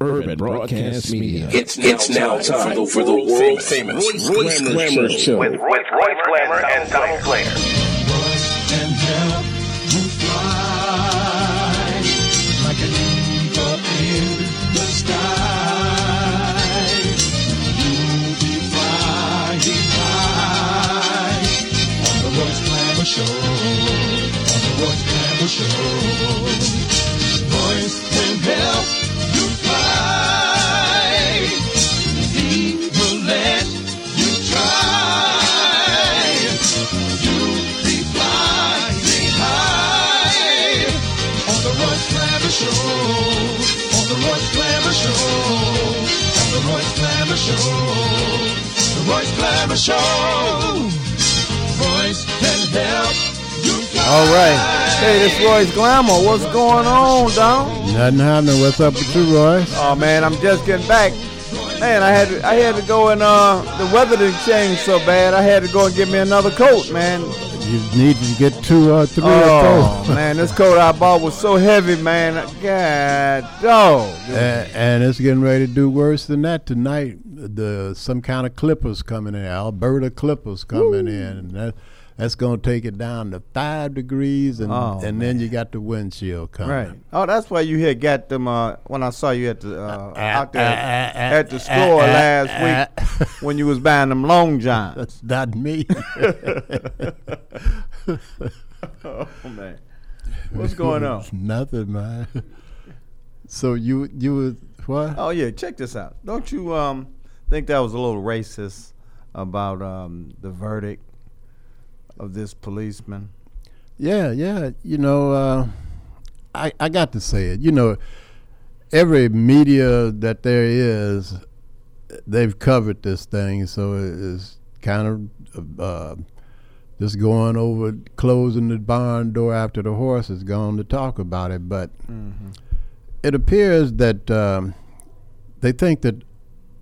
of Urban Broadcast Media. It's now time for the world famous Royce Glamour Show with Royce Glamour and Donald Blair. Royce and Del will fly like an eagle in the sky. You'll be flying high on the Royce Glamour Show. On the Royce Glamour Show. And help you fly. He will let you try. You'll be flying high on the Royce Glamour Show. On the Royce Glamour Show. On the Royce Glamour Show. The Royce Glamour Show. Royce and help. All right. Hey, this Royce Glamour. What's going on, Don? Nothing happening. What's up with you, Royce? Oh, man, I'm just getting back. Man, I had to go and the weather didn't change so bad. I had to go and get me another coat, man. You need to get three or four. Man, this coat I bought was so heavy, man. God, dog. And it's getting ready to do worse than that tonight. Some kind of Clippers coming in. Alberta Clippers coming in. That's going to take it down to 5 degrees, and then you got the wind chill coming. Right. Oh, that's why you had got them when I saw you at the out there at the store last week when you was buying them Long Johns. That's not me. Oh, man. What's going on? Nothing, man. So you was what? Oh, yeah. Check this out. Don't you think that was a little racist about the verdict of this policeman? Yeah. You know, I got to say it. You know, every media that there is, they've covered this thing, so it's kind of just going over, closing the barn door after the horse is gone to talk about it. But it appears that they think that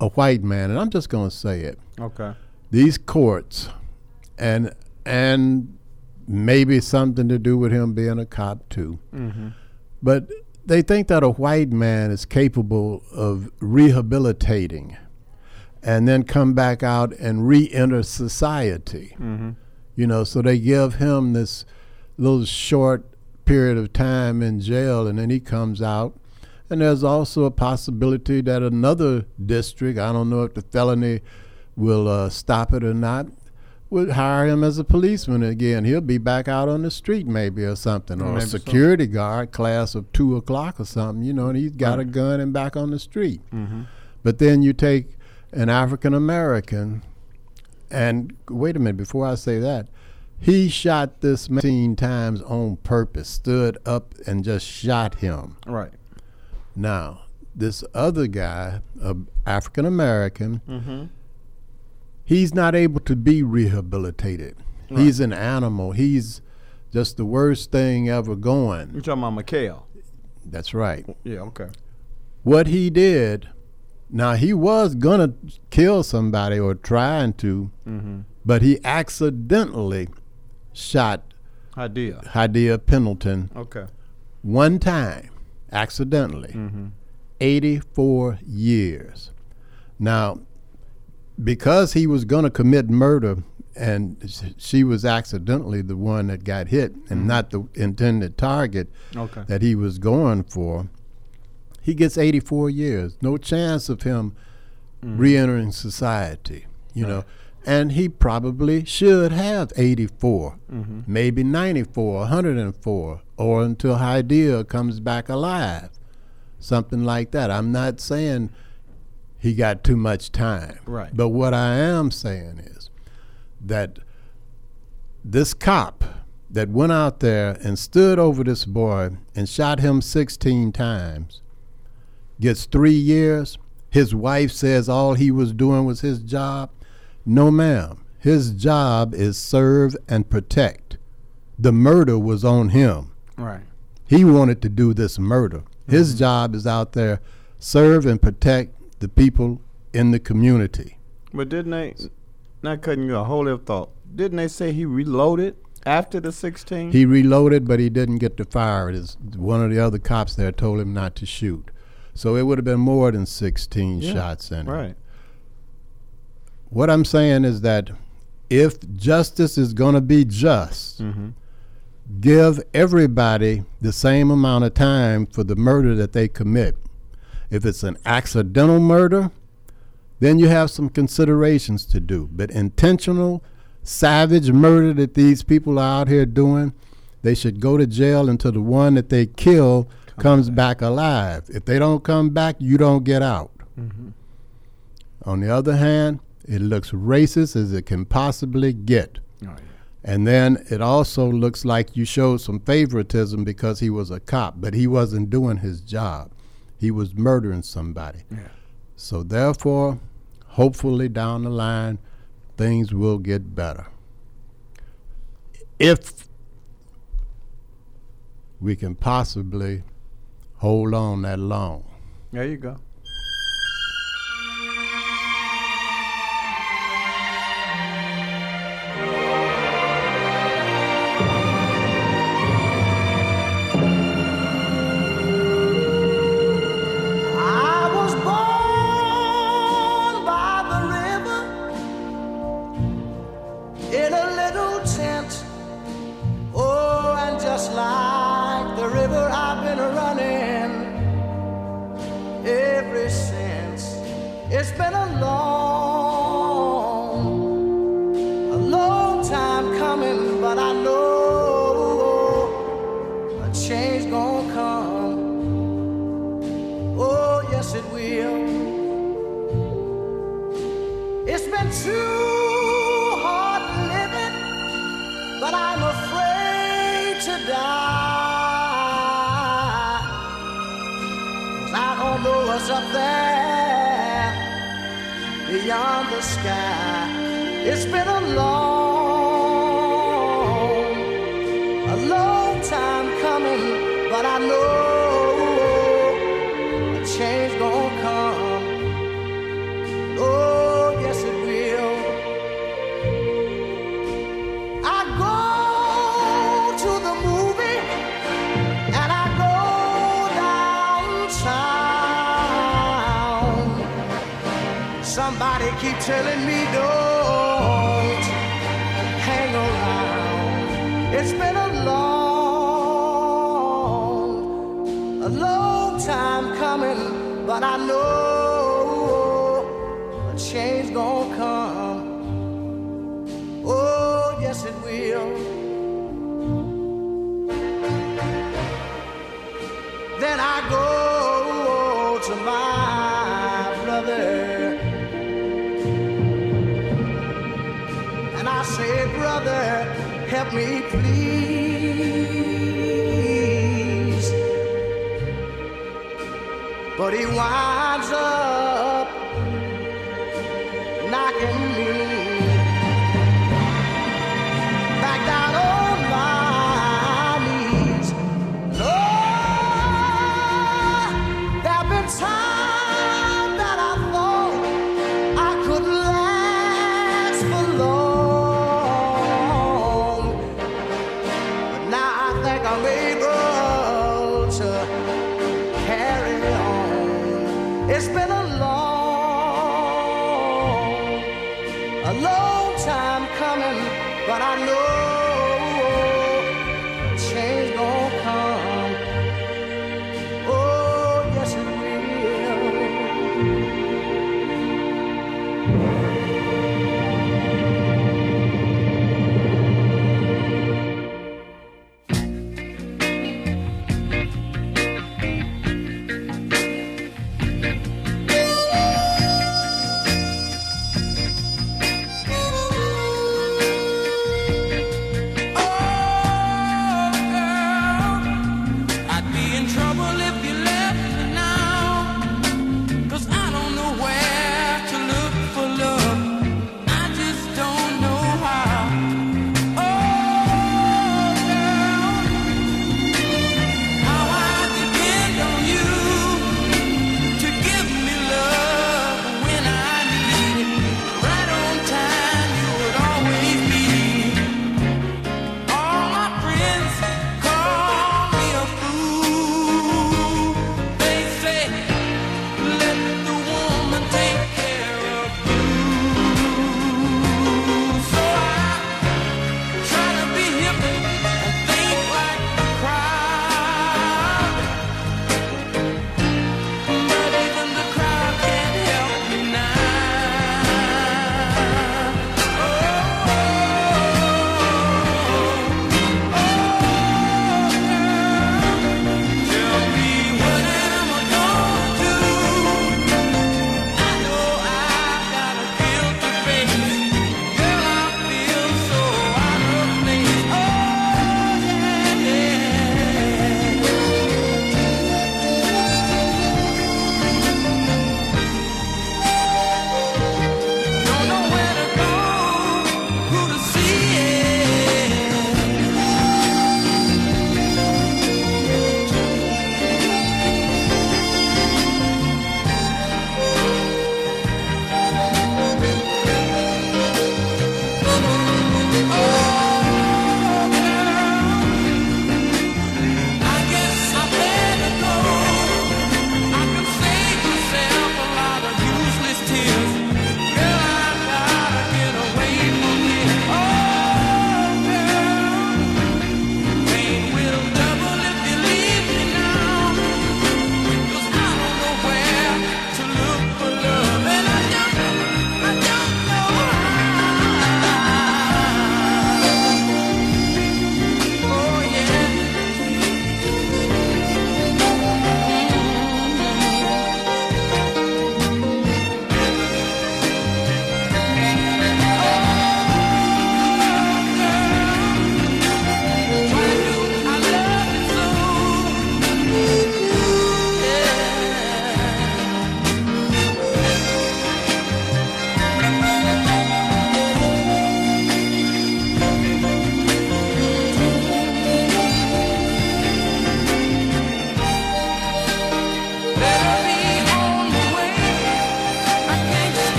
a white man, and I'm just going to say it. Okay. These courts and maybe something to do with him being a cop too. Mm-hmm. But they think that a white man is capable of rehabilitating and then come back out and re-enter society. Mm-hmm. You know, so they give him this little short period of time in jail and then he comes out. And there's also a possibility that another district, I don't know if the felony will stop it or not, would hire him as a policeman again. He'll be back out on the street maybe or something, or a security guard class of 2 o'clock or something, you know, and he's got a gun and back on the street. Mm-hmm. But then you take an African-American, and wait a minute, before I say that, he shot this man 15 times on purpose, stood up and just shot him. Right. Now, this other guy, African-American, mm-hmm. He's not able to be rehabilitated. Right. He's an animal. He's just the worst thing ever going. You're talking about Mikhail. That's right. Yeah, okay. What he did, now he was going to kill somebody or trying to, but he accidentally shot Hadiya Pendleton. Okay. One time, accidentally, 84 years. Now, because he was going to commit murder and she was accidentally the one that got hit and not the intended target that he was going for, he gets 84 years. No chance of him reentering society, you know. And he probably should have 84, maybe 94, 104, or until Hadiya comes back alive, something like that. I'm not saying he got too much time. Right. But what I am saying is that this cop that went out there and stood over this boy and shot him 16 times gets 3 years. His wife says all he was doing was his job. No, ma'am. His job is serve and protect. The murder was on him. Right. He wanted to do this murder. His job is out there, serve and protect the people in the community. But didn't they, not cutting you a whole other thought, didn't they say he reloaded after the 16? He reloaded, but he didn't get to fire. One of the other cops there told him not to shoot. So it would have been more than 16 shots in it. Right. What I'm saying is that if justice is going to be just, give everybody the same amount of time for the murder that they commit. If it's an accidental murder, then you have some considerations to do. But intentional, savage murder that these people are out here doing, they should go to jail until the one that they kill comes back alive. If they don't come back, you don't get out. On the other hand, it looks racist as it can possibly get. And then it also looks like you showed some favoritism because he was a cop, but he wasn't doing his job. He was murdering somebody. So therefore, hopefully down the line, things will get better. If we can possibly hold on that long. There you go. It's been a long time coming, but I know a change gonna come. Oh, yes, it will. It's been too hard living, but I'm afraid to die. 'Cause I don't know what's up there beyond the sky. It's been a long time coming, but I know a change gonna come. Oh, yes it will. I go to the movie and I go downtown. Somebody keep telling me don't hang around. It's been a long time coming, but I know a change gonna come. Oh, yes it will. Then I go to my brother. Brother, help me please. But he winds up knocking me back down on my knees. Lord, there've been times that I thought I could last for long. It's been a long time coming, but I know a change gonna come. Oh, yes it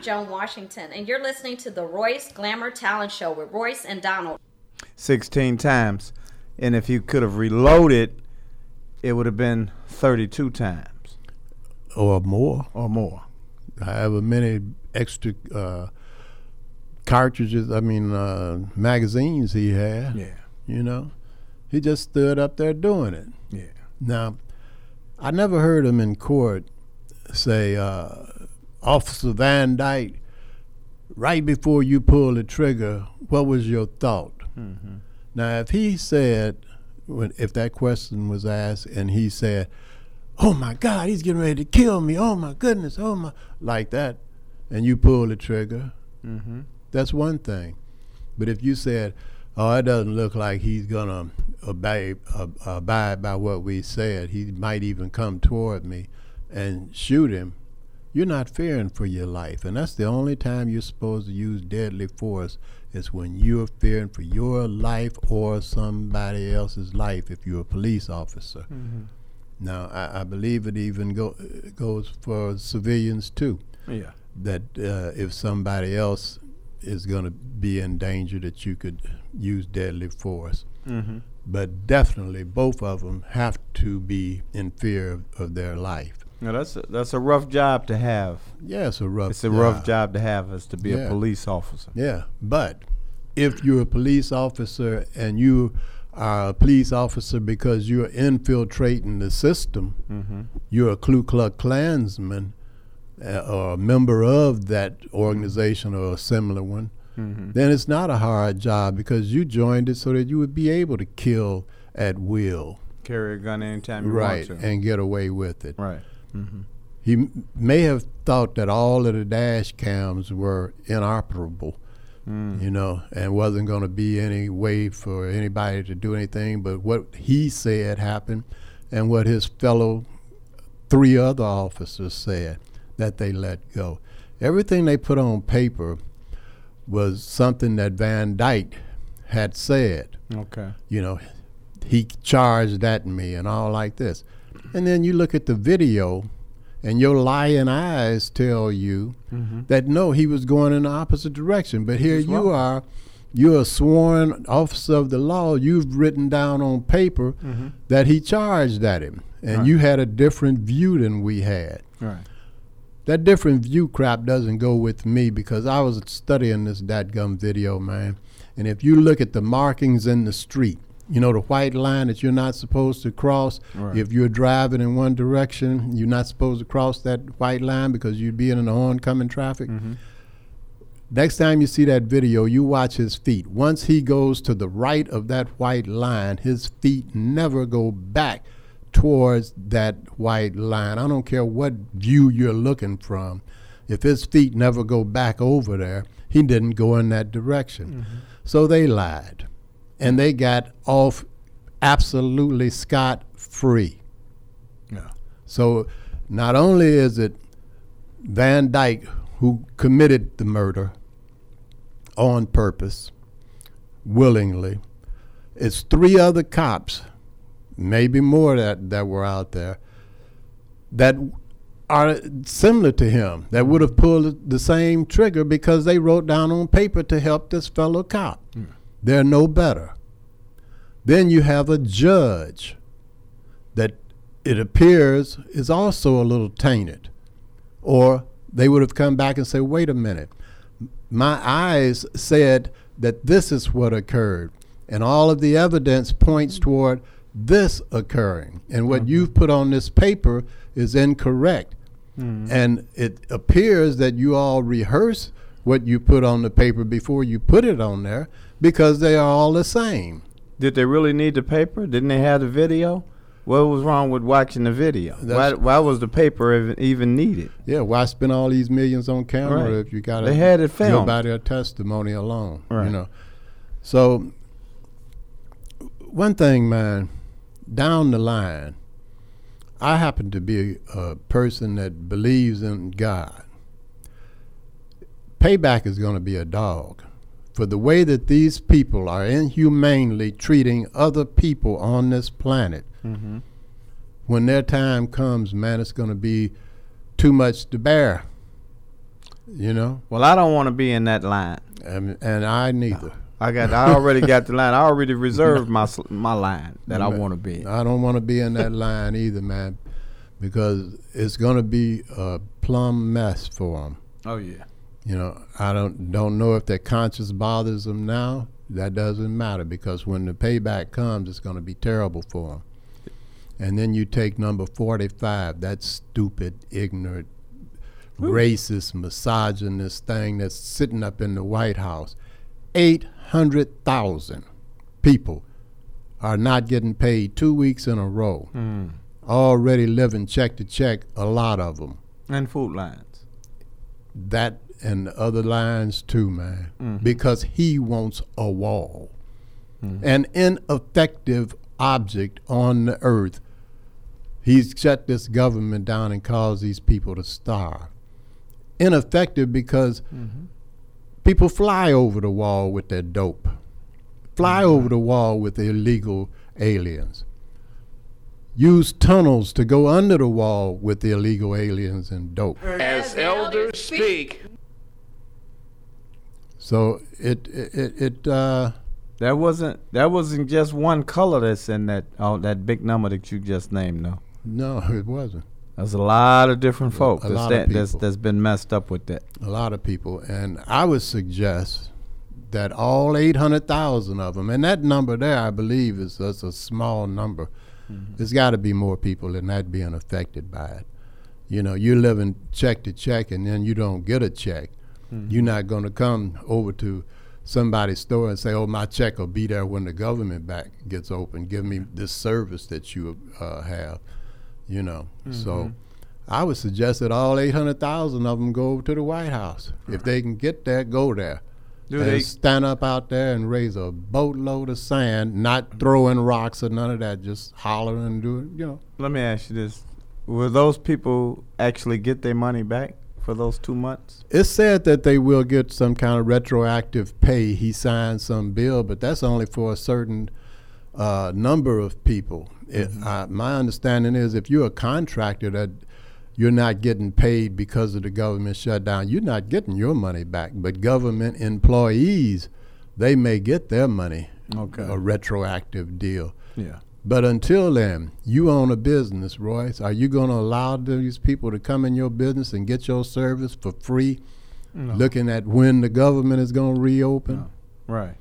I'm Joan Washington, and you're listening to the Royce Glamour Talent Show with Royce and Donald. 16 times. And if you could have reloaded, it would have been 32 times. Or more. Or more. However many extra cartridges, magazines he had. Yeah. You know? He just stood up there doing it. Yeah. Now, I never heard him in court say, Officer Van Dyke, right before you pulled the trigger, what was your thought? Mm-hmm. Now, if he said, if that question was asked and he said, oh my God, he's getting ready to kill me, oh my goodness, oh my, like that, and you pull the trigger, mm-hmm. that's one thing. But if you said, oh, it doesn't look like he's gonna abide by what we said, he might even come toward me and shoot him, you're not fearing for your life. And that's the only time you're supposed to use deadly force, is when you're fearing for your life or somebody else's life if you're a police officer. Mm-hmm. Now, I believe it even goes for civilians too. Yeah. That if somebody else is going to be in danger, that you could use deadly force. Mm-hmm. But definitely both of them have to be in fear of their life. Now that's a rough job to have. Yeah, it's a rough job to have is to be a police officer. Yeah, but if you're a police officer and you are a police officer because you're infiltrating the system, mm-hmm. you're a Ku Klux Klansman or a member of that organization or a similar one, mm-hmm. then it's not a hard job because you joined it so that you would be able to kill at will. Carry a gun anytime you want to. Right, and get away with it. Right. Mm-hmm. He may have thought that all of the dash cams were inoperable, and wasn't going to be any way for anybody to do anything. But what he said happened, and what his fellow three other officers said, that they let go. Everything they put on paper was something that Van Dyke had said. Okay. He charged at me and all like this. And then you look at the video, and your lying eyes tell you mm-hmm. that, no, he was going in the opposite direction. But here you are. You're a sworn officer of the law. You've written down on paper mm-hmm. that he charged at him. And you had a different view than we had. Right. That different view crap doesn't go with me because I was studying this dadgum video, man. And if you look at the markings in the street, the white line that you're not supposed to cross. Right. If you're driving in one direction, you're not supposed to cross that white line because you'd be in an oncoming traffic. Mm-hmm. Next time you see that video, you watch his feet. Once he goes to the right of that white line, his feet never go back towards that white line. I don't care what view you're looking from. If his feet never go back over there, he didn't go in that direction. Mm-hmm. So they lied. And they got off absolutely scot-free. Yeah. So not only is it Van Dyke who committed the murder on purpose, willingly, it's three other cops, maybe more that were out there, that are similar to him, that would have pulled the same trigger because they wrote down on paper to help this fellow cop. Yeah. They're no better. Then you have a judge that it appears is also a little tainted. Or they would have come back and say, wait a minute. My eyes said that this is what occurred. And all of the evidence points toward this occurring. And what mm-hmm. you've put on this paper is incorrect. Mm-hmm. And it appears that you all rehearse what you put on the paper before you put it on there, because they are all the same. Did they really need the paper? Didn't they have the video? What was wrong with watching the video? Why was the paper even needed? Yeah, why spend all these millions on camera if you got it filmed by their testimony alone? Right. So one thing, man, down the line, I happen to be a person that believes in God. Payback is going to be a dog. For the way that these people are inhumanely treating other people on this planet, mm-hmm. when their time comes, man, it's going to be too much to bear. You know? Well, I don't want to be in that line. And I neither. I already got the line. I already reserved my line that I want to be in. I don't want to be in that line either, man, because it's going to be a plumb mess for them. Oh, yeah. You know, I don't know if their conscience bothers them now. That doesn't matter, because when the payback comes, it's going to be terrible for them. And then you take number 45, that stupid, ignorant, racist, misogynist thing that's sitting up in the White House. 800,000 people are not getting paid 2 weeks in a row. Mm. Already living check to check, a lot of them. And food lines. That and other lines too, man. Mm-hmm. Because he wants a wall. Mm-hmm. An ineffective object on the earth. He's shut this government down and caused these people to starve. Ineffective because mm-hmm. people fly over the wall with their dope. Fly mm-hmm. over the wall with the illegal aliens. Use tunnels to go under the wall with the illegal aliens and dope. As elders speak. So that wasn't just one color that's in that that big number that you just named, though. No, it wasn't. There's a lot of different folk that's been messed up with that. A lot of people, and I would suggest that all 800,000 of them, and that number there, I believe, is just a small number. Mm-hmm. There's got to be more people than that being affected by it. You know, you're living check to check, and then you don't get a check. Mm-hmm. You're not going to come over to somebody's store and say, oh, my check will be there when the government back gets open. Give me this service that you have, you know. Mm-hmm. So I would suggest that all 800,000 of them go to the White House. All if right. they can get there, go there. They stand up out there and raise a boatload of sand, not throwing rocks or none of that, just hollering and doing, you know. Let me ask you this. Will those people actually get their money back for those 2 months? It's said that they will get some kind of retroactive pay. He signed some bill, but that's only for a certain number of people. Mm-hmm. My understanding is if you're a contractor that you're not getting paid because of the government shutdown, you're not getting your money back. But government employees, they may get their money, okay, a retroactive deal. Yeah. But until then, you own a business, Royce. Are you going to allow these people to come in your business and get your service for free, no, looking at when the government is going to reopen? No. Right.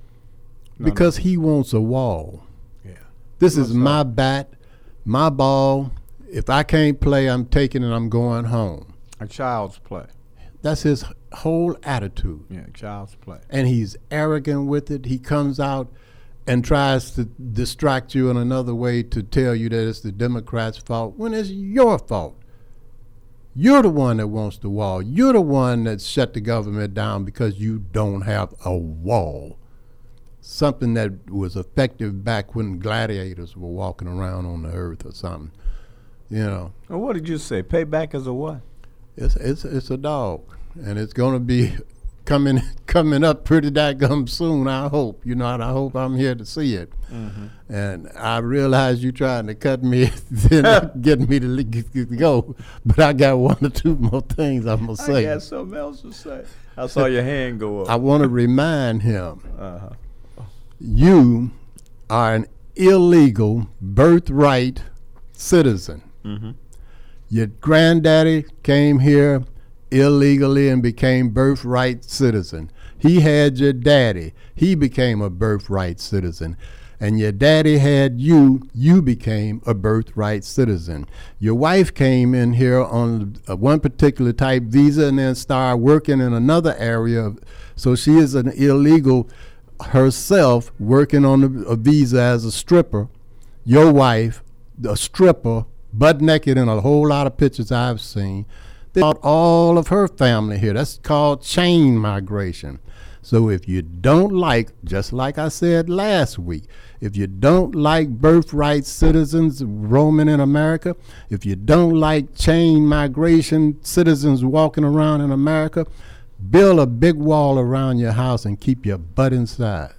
No, because he wants a wall. Yeah. This is my bat, my ball. If I can't play, I'm taking it, I'm going home. A child's play. That's his whole attitude. Yeah, child's play. And he's arrogant with it. He comes out and tries to distract you in another way to tell you that it's the Democrats' fault when it's your fault. You're the one that wants the wall. You're the one that shut the government down because you don't have a wall. Something that was effective back when gladiators were walking around on the earth or something. You know. Well, what did you say? Payback is a what? It's a dog, and it's going to be coming up pretty daggum soon. I hope, you know, and I hope I'm here to see it. Mm-hmm. And I realize you trying to cut me, then get me to go. But I got one or two more things I'm gonna say. I got something else to say. I saw your hand go up. I want to remind him. Uh-huh. You are an illegal birthright citizen. Mm-hmm. Your granddaddy came here illegally and became birthright citizen. He had your daddy. He became a birthright citizen. And your daddy had you. You became a birthright citizen. Your wife came in here on one particular type visa and then started working in another area. So she is an illegal herself, working on a visa as a stripper. Your wife, a stripper, butt naked in a whole lot of pictures I've seen. They brought all of her family here. That's called chain migration. So if you don't like, just like I said last week, if you don't like birthright citizens roaming in America, if you don't like chain migration citizens walking around in America, build a big wall around your house and keep your butt inside.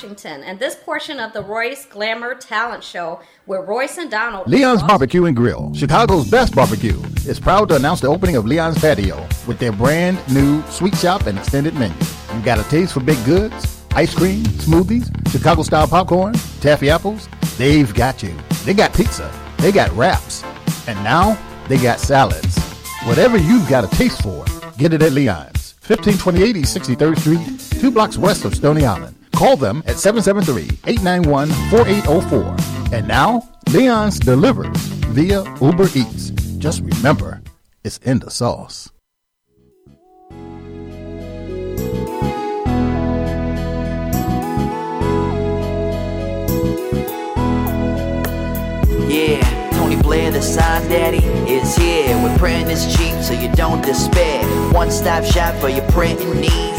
Washington, and this portion of the Royce Glamour Talent Show where Royce and Donald... Leon's Barbecue and Grill, Chicago's best barbecue, is proud to announce the opening of Leon's Patio with their brand new sweet shop and extended menu. You got a taste for big goods, ice cream, smoothies, Chicago-style popcorn, taffy apples? They've got you. They got pizza. They got wraps. And now, they got salads. Whatever you've got a taste for, get it at Leon's. 1528 East 63rd Street, 2 blocks west of Stony Island. Call them at 773-891-4804. And now, Leon's delivers via Uber Eats. Just remember, it's in the sauce. Yeah. Tony Blair the Sign Daddy is here. We're printing is cheap so you don't despair. One stop shop for your printing needs.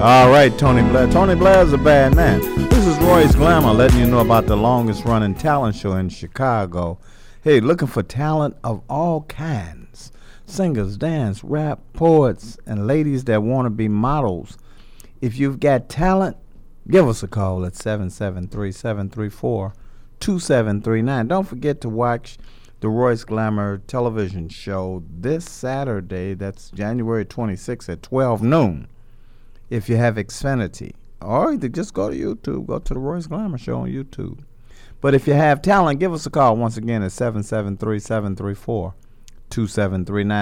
All right, Tony Blair. Tony Blair's a bad man. This is Royce Glamour letting you know about the longest-running talent show in Chicago. Hey, looking for talent of all kinds. Singers, dance, rap, poets, and ladies that want to be models. If you've got talent, give us a call at 773-734-2739. Don't forget to watch the Royce Glamour television show this Saturday, that's January 26th at 12 noon, if you have Xfinity. Or either just go to YouTube, go to the Royce Glamour show on YouTube. But if you have talent, give us a call once again at 773-734-2739.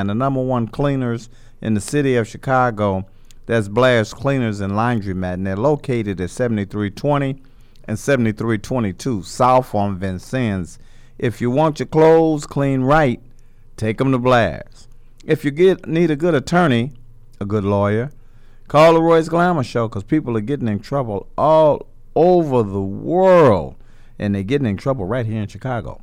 The number one cleaners in the city of Chicago, that's Blair's Cleaners and Laundry Mat, and they're located at 7320 and 7322 South on Vincennes. If you want your clothes clean right, take them to Blair's. If you need a good attorney, a good lawyer, call the Royce Glamour Show, because people are getting in trouble all over the world, and they're getting in trouble right here in Chicago.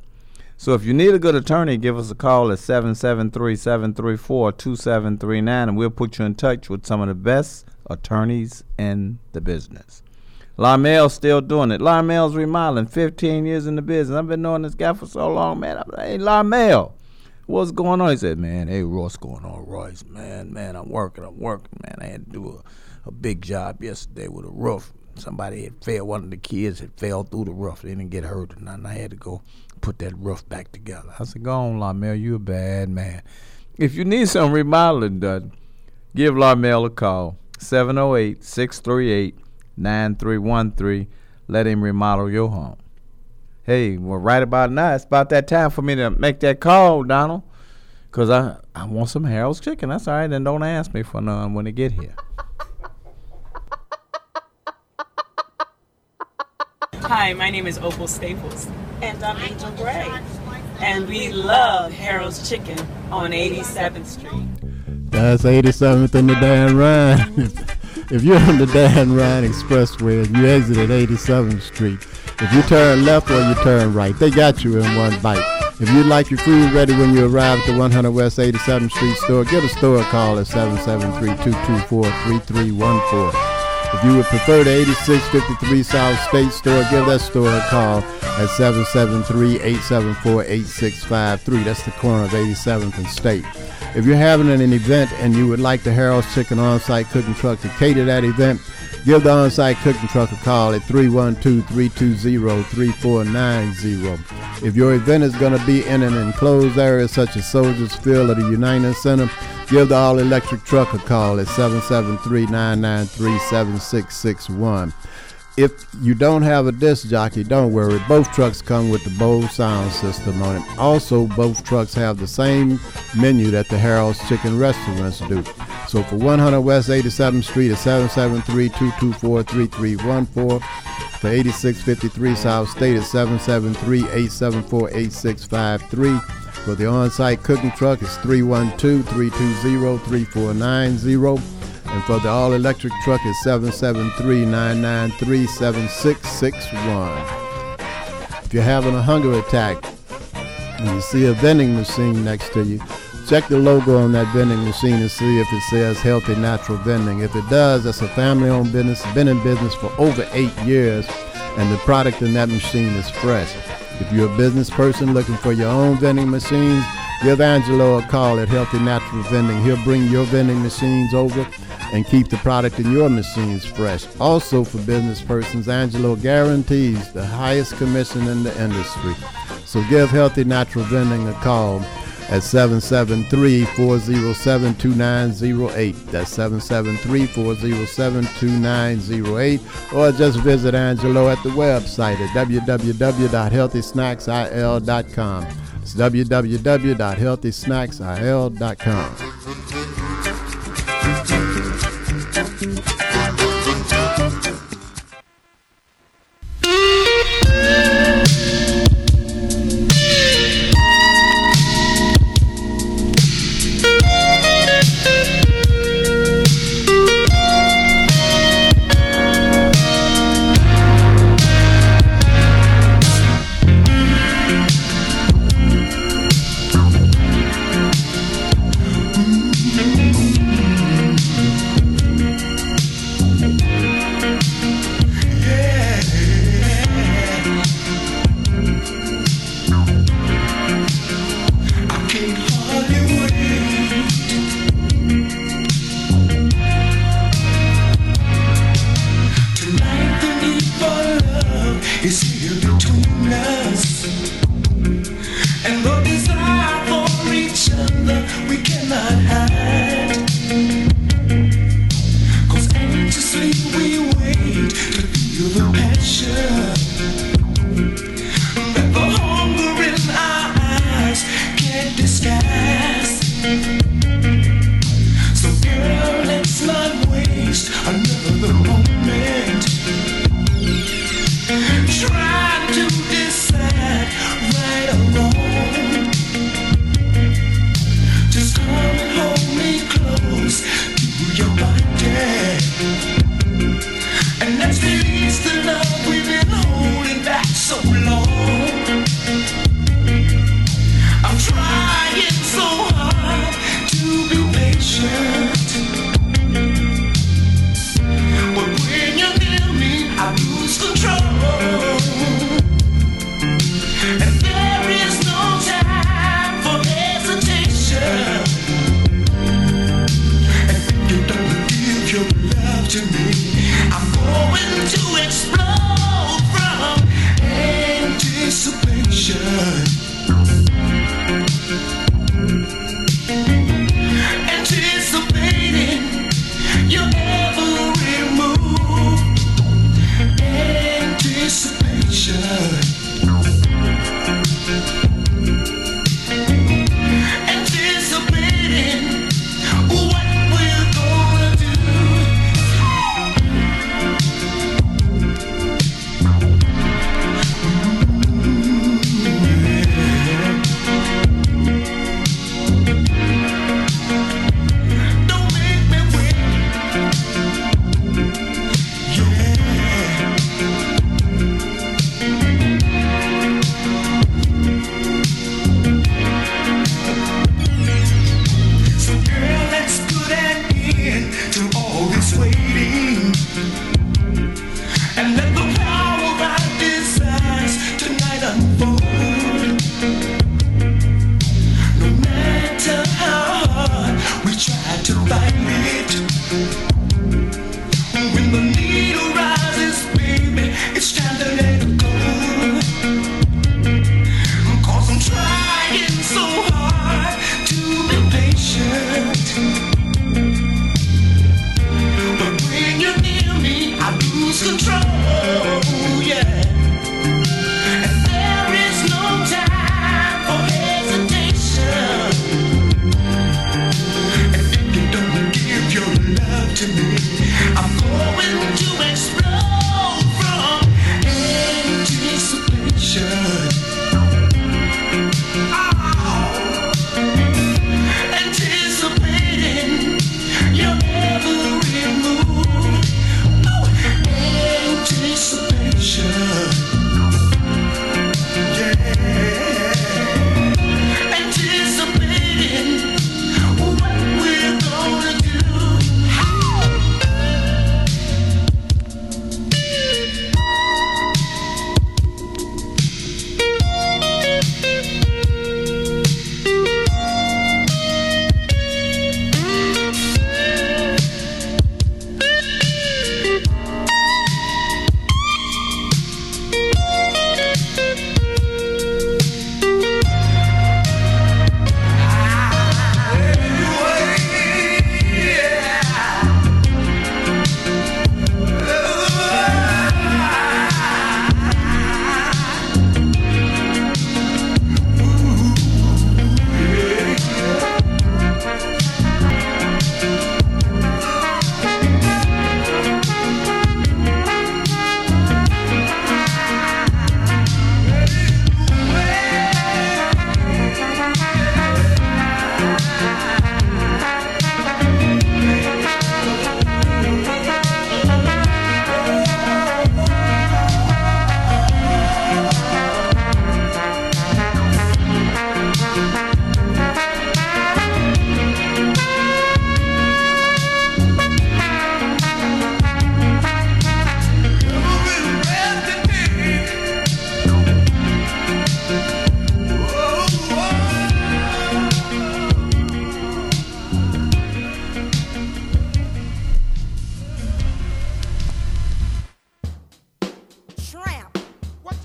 So if you need a good attorney, give us a call at 773-734-2739, and we'll put you in touch with some of the best attorneys in the business. LaMail's still doing it. LaMail's Remodeling, 15 years in the business. I've been knowing this guy for so long, man. I'm like, hey, LaMail, what's going on? He said, man, hey, what's going on, Royce? Man, I'm working, man. I had to do a big job yesterday with a roof. Somebody had failed, one of the kids had fell through the roof. They didn't get hurt or nothing. I had to go put that roof back together. I said, go on, LaMail, you a bad man. If you need some remodeling done, give LaMail a call, 708-638-9313. Let him remodel your home. Hey, well, right about now, it's about that time for me to make that call, Donald, because I want some Harold's chicken. That's all right, and don't ask me for none when they get here. Hi, my name is Opal Staples. And I'm Angel Gray. And we love Harold's Chicken on 87th Street. That's 87th in the damn run. If you're on the Dan Ryan Expressway and you exit at 87th Street, if you turn left or you turn right, they got you in one bite. If you'd like your food ready when you arrive at the 100 West 87th Street store, give a store a call at 773-224-3314. If you would prefer the 8653 South State store, give that store a call at 773-874-8653. That's the corner of 87th and State. If you're having an event and you would like the Harold's Chicken on-site cooking truck to cater that event, give the on-site cooking truck a call at 312-320-3490. If your event is going to be in an enclosed area such as Soldiers Field or the United Center, give the all-electric truck a call at 773-993-7661. If you don't have a disc jockey, don't worry. Both trucks come with the Bose sound system on it. Also, both trucks have the same menu that the Harold's Chicken restaurants do. So for 100 West 87th Street at 773-224-3314. For 8653 South State at 773-874-8653. For the on-site cooking truck, it's 312-320-3490. And for the all-electric truck, it's 773-993-7661. If you're having a hunger attack, and you see a vending machine next to you, check the logo on that vending machine and see if it says Healthy Natural Vending. If it does, that's a family-owned business, been in business for over 8 years, and the product in that machine is fresh. If you're a business person looking for your own vending machines, give Angelo a call at Healthy Natural Vending. He'll bring your vending machines over and keep the product in your machines fresh. Also for business persons, Angelo guarantees the highest commission in the industry. So give Healthy Natural Vending a call at 773-407-2908. That's 773-407-2908. Or just visit Angelo at the website at www.healthysnacksil.com. It's www.healthysnacksil.com.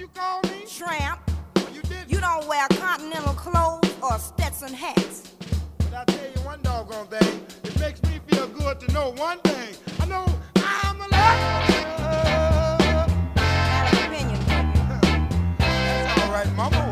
you call me? Tramp. Well, you didn't. You don't wear continental clothes or Stetson hats. But I tell you one doggone thing, it makes me feel good to know one thing. I know I'm alive. That's an opinion, baby. That's all right, Mama.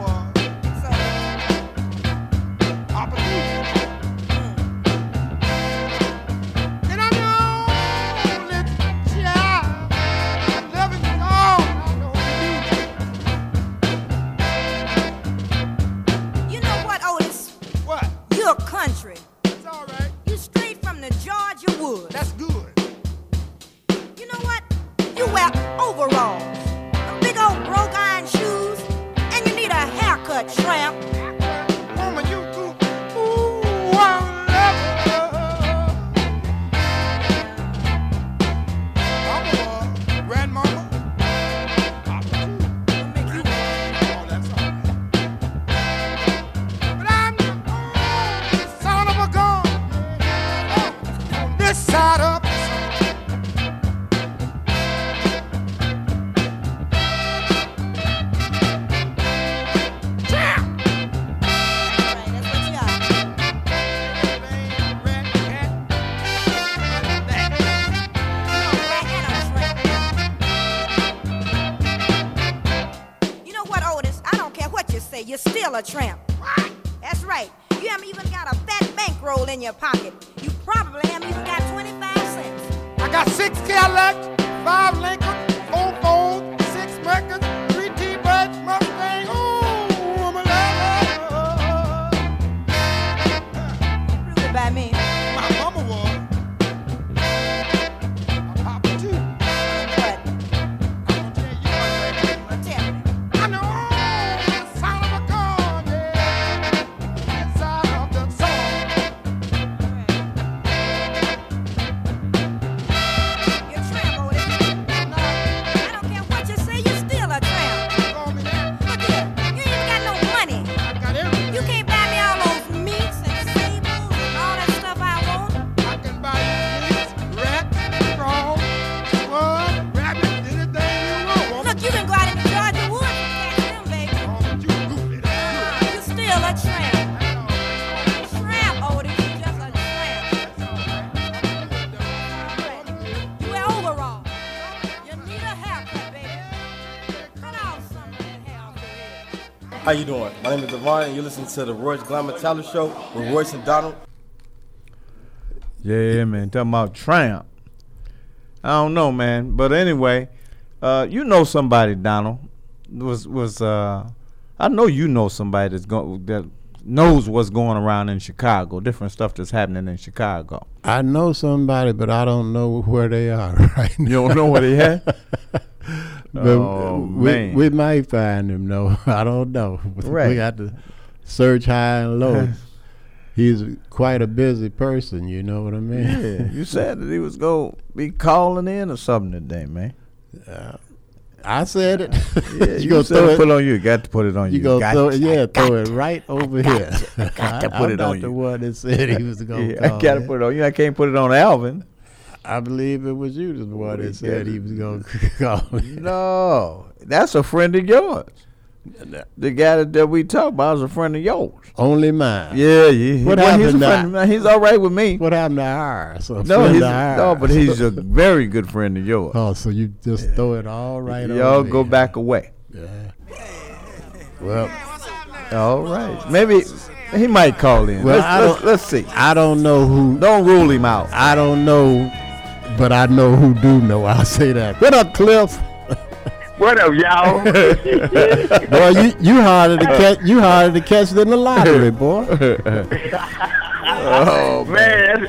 Country. That's all right. You straight from the Georgia woods. That's good. You know what? You wear overalls, the big old broke iron shoes, and you need a haircut, tramp. Woman, you too. Ooh, I love her. Mama, grandmama. Side up. You know what, Otis? I don't care what you say. You're still a tramp. What? That's right. You haven't even got a fat bankroll in your pocket. You probably haven't even got 25 cents. I got 6 Cadillacs, 5 Lincolns, 4 Fords, 6 Mercos, 3 T-Birds, Mustang. Ooh, I'm a lover. You proved it by me. My mama was. My papa too. What? I'm gonna tell you one thing. Tell me. I know the sound of a gun, yeah. Inside of the soul. How you doing? My name is Devon, and you're listening to the Royce Glamour Show with Royce and Donald. Yeah, man, talking about tramp. I don't know, man, but anyway, you know somebody, Donald, was I know you know somebody that knows what's going around in Chicago, different stuff that's happening in Chicago. I know somebody, but I don't know where they are right now. You don't know where they are? But we might find him though. I don't know. Right. We got to search high and low. He's quite a busy person, you know what I mean? Yeah. You said that he was gonna be calling in or something today, man. I said it. Yeah, you said it. Put it on you. Got to put it on you. Throw it right over here. Got to put it on you. I'm not the one that said he was gonna call. I got to put it on you. I can't put it on Alvin. I believe it was you, the one that said he was going to call me. No, that's a friend of yours. The guy that we talked about is a friend of yours. Only mine. Yeah. What happened to He's all right with me. What happened to ours? But he's a very good friend of yours. Oh, so you just throw it all right on y'all go back away. Yeah. Well, all right. Maybe... He might call in. Well, let's see. I don't know who. Don't rule him out. I don't know, but I know who do know. I'll say that. What up, Cliff? What up, y'all? Boy, you harder to catch. You harder to catch than the lottery, boy. Oh man,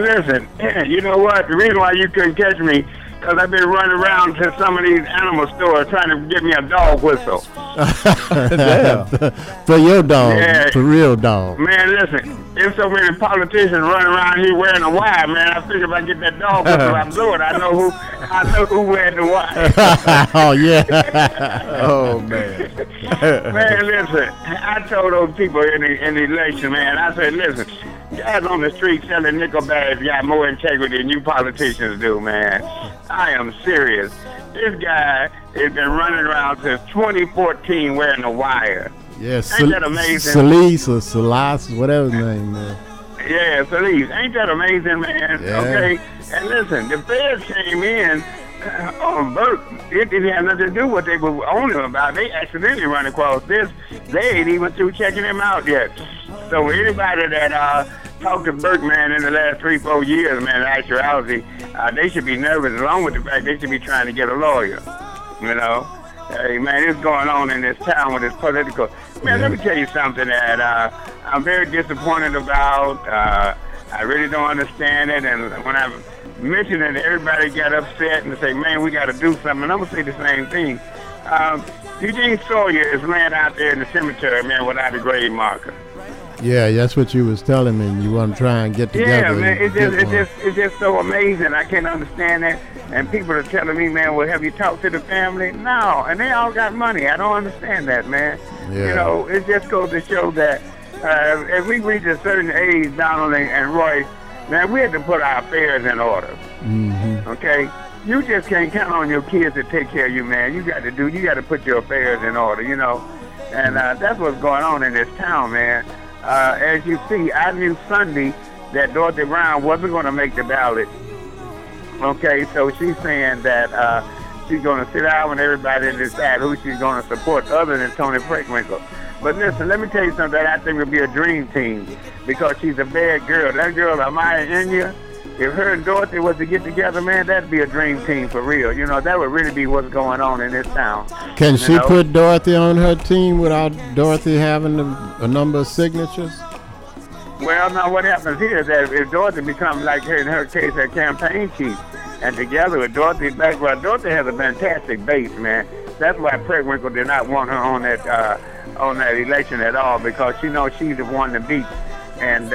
listen. You know what? The reason why you couldn't catch me. Because I've been running around to some of these animal stores trying to give me a dog whistle. For your dog, yeah. For real dog. Man, listen, there's so many politicians running around here wearing a wire, man. I figure if I get that dog whistle, I blew it. I know who wearing the wire. Oh, yeah. Oh, man. Man, listen, I told those people in the election, man, I said, listen, guys on the street selling nickel bags got more integrity than you politicians do, man. I am serious. This guy has been running around since 2014 wearing a wire. Yes, ain't that amazing? Solis or Solis, whatever his name is. Yeah, Solis. Ain't that amazing, man? Yeah. Okay. And listen, the feds came in on Burke. It didn't have nothing to do with what they were on him about. They accidentally run across this. They ain't even through checking him out yet. So anybody that talked to Burke, man, in the last 3-4 years, man, in actuality, they should be nervous, along with the fact they should be trying to get a lawyer, you know. Hey, man, it's going on in this town with this political. Man, let me tell you something that I'm very disappointed about. I really don't understand it. And when I mentioned it, everybody got upset and say, man, we got to do something. And I'm going to say the same thing. Eugene Sawyer is laying out there in the cemetery, man, without a grave marker. Yeah, that's what you was telling me. You want to try and get together. Yeah, man, it's just so amazing. I can't understand that. And people are telling me, man, well, have you talked to the family? No, and they all got money. I don't understand that, man. Yeah. You know, it just goes to show that if we reach a certain age, Donald and Royce, man, we have to put our affairs in order. Mm-hmm. Okay? You just can't count on your kids to take care of you, man. You got to put your affairs in order, you know. And that's what's going on in this town, man. As you see, I knew Sunday that Dorothy Brown wasn't going to make the ballot. Okay, so she's saying that she's going to sit down with everybody and decide who she's going to support other than Toni Preckwinkle. But listen, let me tell you something that I think will be a dream team because she's a bad girl. That girl, Amara Enyia, if her and Dorothy was to get together, man, that'd be a dream team for real. You know, that would really be what's going on in this town. Can she put Dorothy on her team without Dorothy having a number of signatures? Well, now what happens here is that if Dorothy becomes, like in her case, her campaign chief, and together with Dorothy's background, Dorothy has a fantastic base, man. That's why Preckwinkle did not want her on that election at all because she knows she's the one to beat. And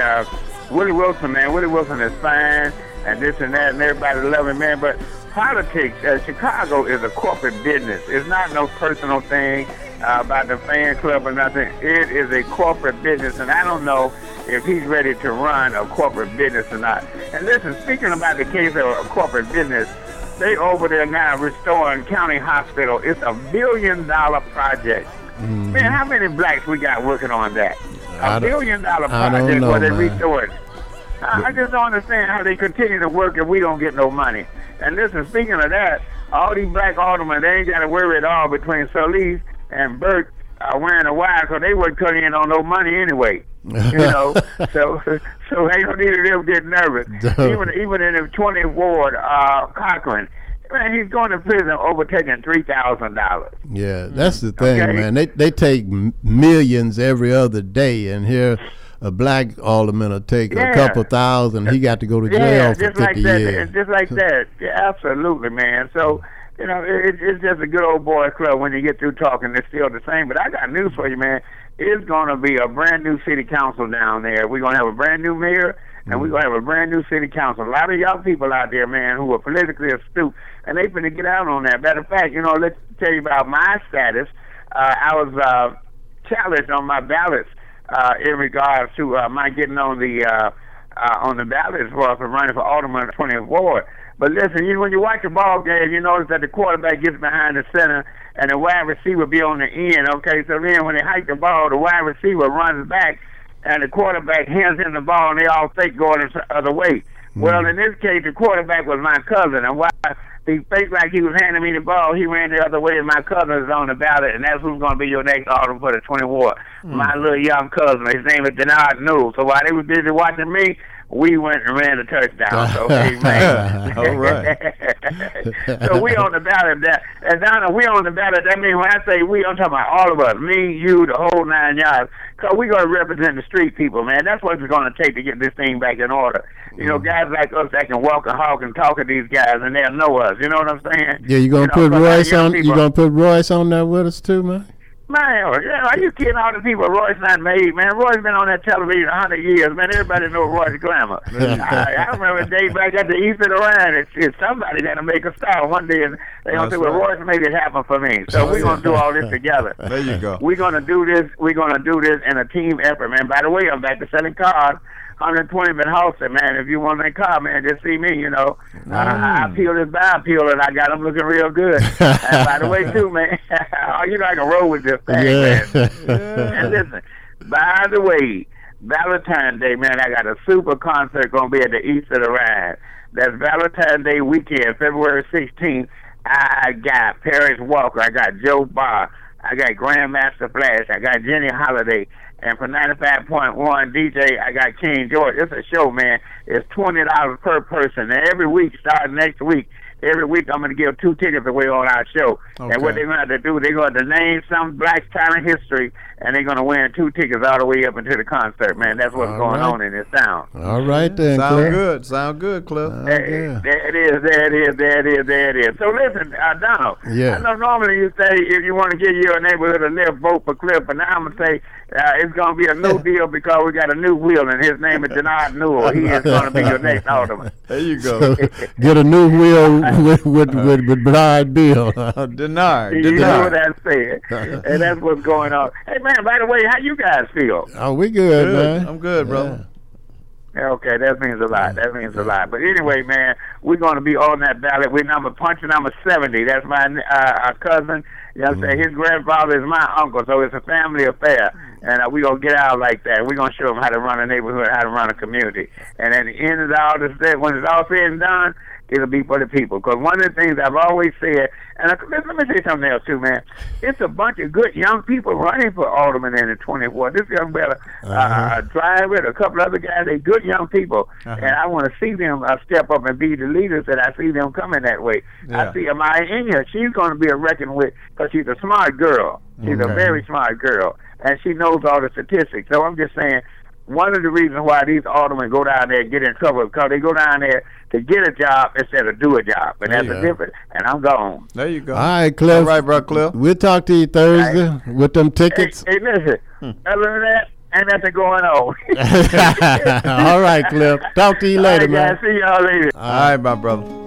Willie Wilson, man, Willie Wilson is fine, and this and that, and everybody love him, man. But politics, Chicago is a corporate business. It's not no personal thing about the fan club or nothing. It is a corporate business, and I don't know if he's ready to run a corporate business or not. And listen, speaking about the case of a corporate business, they over there now restoring County Hospital. It's $1 billion project. Mm-hmm. Man, how many blacks we got working on that? $1 billion project where they restore it. I just don't understand how they continue to work if we don't get no money. And listen, speaking of that, all these black aldermen, they ain't got to worry at all between Solis and Burke wearing a wire because they wouldn't cut in on no money anyway. You know, so they don't need to get nervous. Even in the 20th Ward, Cochran, man, he's going to prison overtaking $3,000. Yeah, that's the thing, okay? Man. They take millions every other day, and here a black alderman will take a couple thousand. He got to go to jail for 50 years. Just like that. Yeah, absolutely, man. So, you know, it's just a good old boy club. When you get through talking, it's still the same. But I got news for you, man. It's going to be a brand new city council down there. We're going to have a brand new mayor, and we're going to have a brand new city council. A lot of y'all people out there, man, who are politically astute, and they finna get out on that. Matter of fact, you know, let's tell you about my status. I was challenged on my ballots in regards to my getting on the ballots for running for alderman in the 20th Ward. But listen, when you watch a ball game, you notice that the quarterback gets behind the center and the wide receiver be on the end, okay? So then when they hike the ball, the wide receiver runs back and the quarterback hands him the ball and they all fake going the other way. Mm-hmm. Well, in this case, the quarterback was my cousin, and while he faked like he was handing me the ball, he ran the other way, and my cousin is on the ballot, and that's who's going to be your next alderman for the 20th Ward. Mm-hmm. My little young cousin, his name is Denard Newell. So while they were busy watching me, we went and ran a touchdown. So, hey, man. All right. So we on the ballot. And Donna, we on the ballot. That means when I say we, I'm talking about all of us. Me, you, the whole 9 yards. Because we're going to represent the street people, man. That's what it's going to take to get this thing back in order. You know, guys like us that can walk and hawk and talk to these guys, and they'll know us. You know what I'm saying? Yeah, you gonna put Royce on there with us too, man? Man, are you kidding all the people Royce not made, man? Royce been on that television 100 years, man. Everybody knows Royce Glamour. I remember the day back at the East of the Rhine, it's somebody that'll make a star one day, and they're going to say, well, Royce made it happen for me. So we're going to do all this together. There you go. We're going to do this in a team effort, man. By the way, I'm back to selling cars. 120th and Halston, man. If you want that car, man, just see me, you know. I peel this by peel and I got them looking real good. And by the way, too, man, you know I can roll with this thing, man. Yeah. And listen, by the way, Valentine's Day, man, I got a super concert going to be at the East of the Rhine. That's Valentine's Day weekend, February 16th. I got Paris Walker. I got Joe Barr. I got Grandmaster Flash. I got Jenny Holiday. And for 95.1 DJ, I got King George. It's a show, man. It's $20 per person. And every week, starting next week, I'm going to give 2 tickets away on our show. Okay. And what they're going to have to do, they're going to name some black talent history, and they're going to win 2 tickets all the way up into the concert, man. That's what's going on in this town. All right, then, Sound good, Cliff. There it is. So listen, Donald, I know normally you say if you want to give your neighborhood a lift, vote for Cliff, but now I'm going to say it's going to be a new deal because we got a new wheel, and his name is Denard Newell. He is going to be your next alderman. There you go. So get a new wheel with Bernard Bill. Denard. You know what I'm saying. And that's what's going on. Hey, man, by the way, how you guys feel? Oh, we good, man. I'm good, brother. Okay, that means a lot. But anyway, man, we're going to be on that ballot. We're punch number 70. That's my our cousin. You know what I'm saying? His grandfather is my uncle, so it's a family affair. And we're going to get out like that. We're going to show them how to run a neighborhood, how to run a community. And at the end of all this, when it's all said and done, it'll be for the people. Because one of the things I've always said, and let me say something else too, man. It's a bunch of good young people running for alderman in the 20th Ward. This young brother, Driver, a couple other guys, they're good young people. And I want to see them step up and be the leaders that I see them coming that way. I see Amara Enyia. She's going to be a reckoning with because she's a smart girl. She's a very smart girl. And she knows all the statistics. So I'm just saying, one of the reasons why these aldermen go down there and get in trouble is because they go down there to get a job instead of do a job. And that's the difference. And I'm gone. There you go. All right, Cliff. All right, bro, Cliff. We'll talk to you Thursday with them tickets. Hey, listen. Other than that, ain't nothing going on. All right, Cliff. Talk to you later, man. See y'all later. All right, my brother.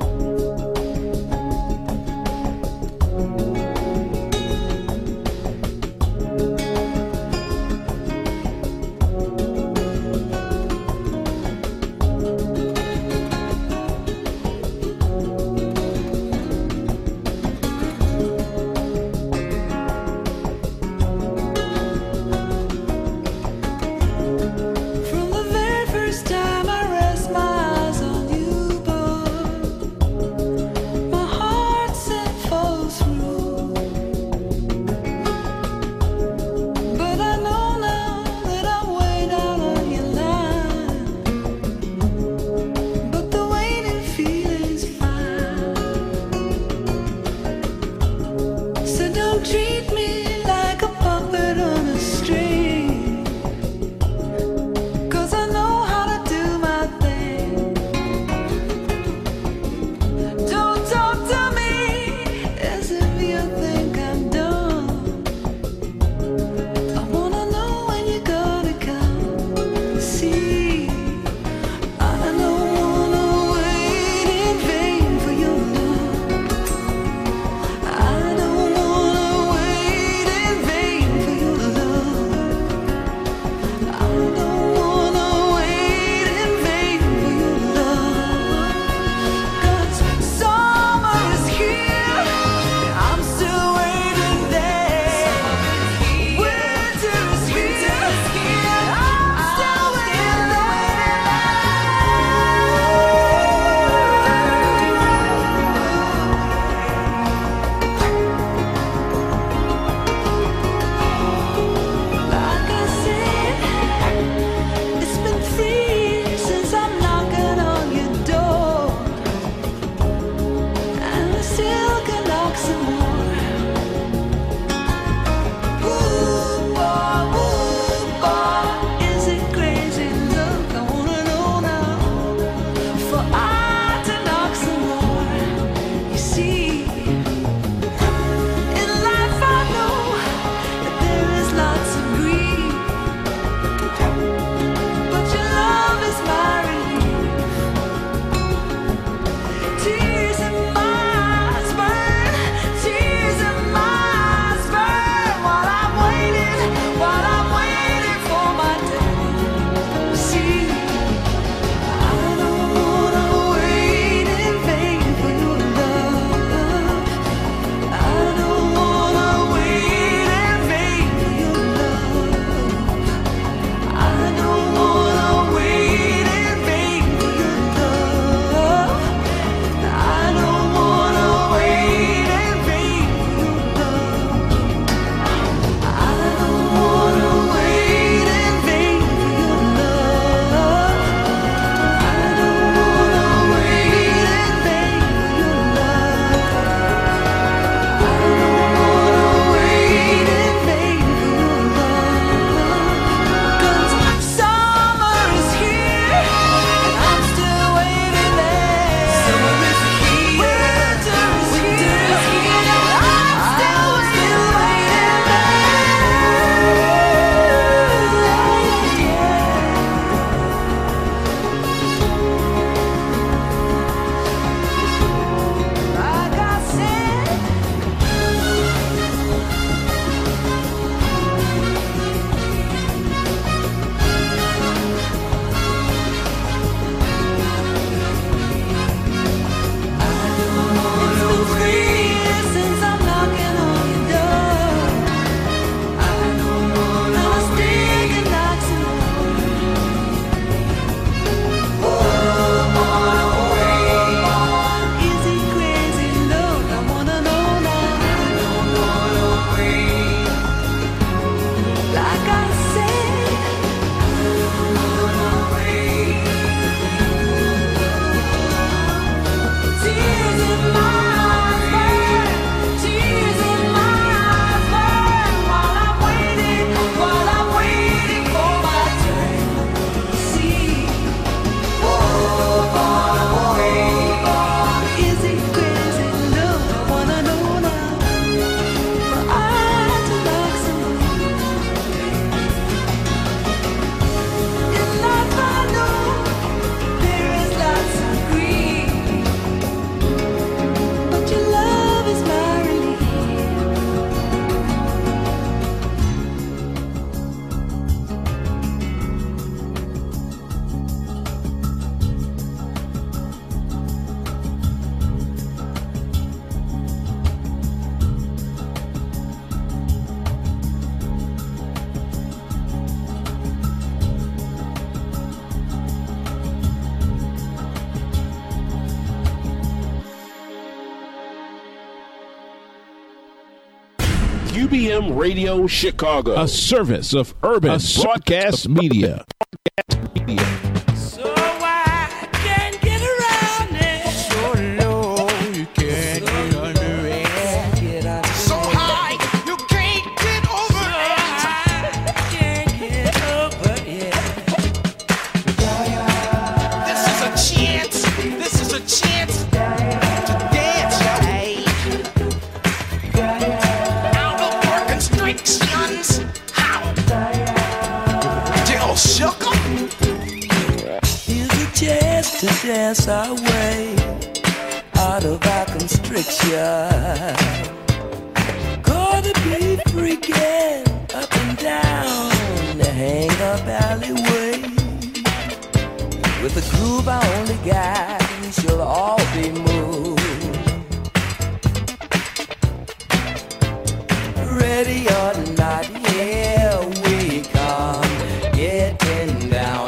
UBM Radio Chicago, a service of Urban Broadcast Media. Dance our way out of our constriction. Gonna be freaking up and down the hang-up alleyway. With a groove I only got, we shall all be moved. Ready or not, here we come, getting down.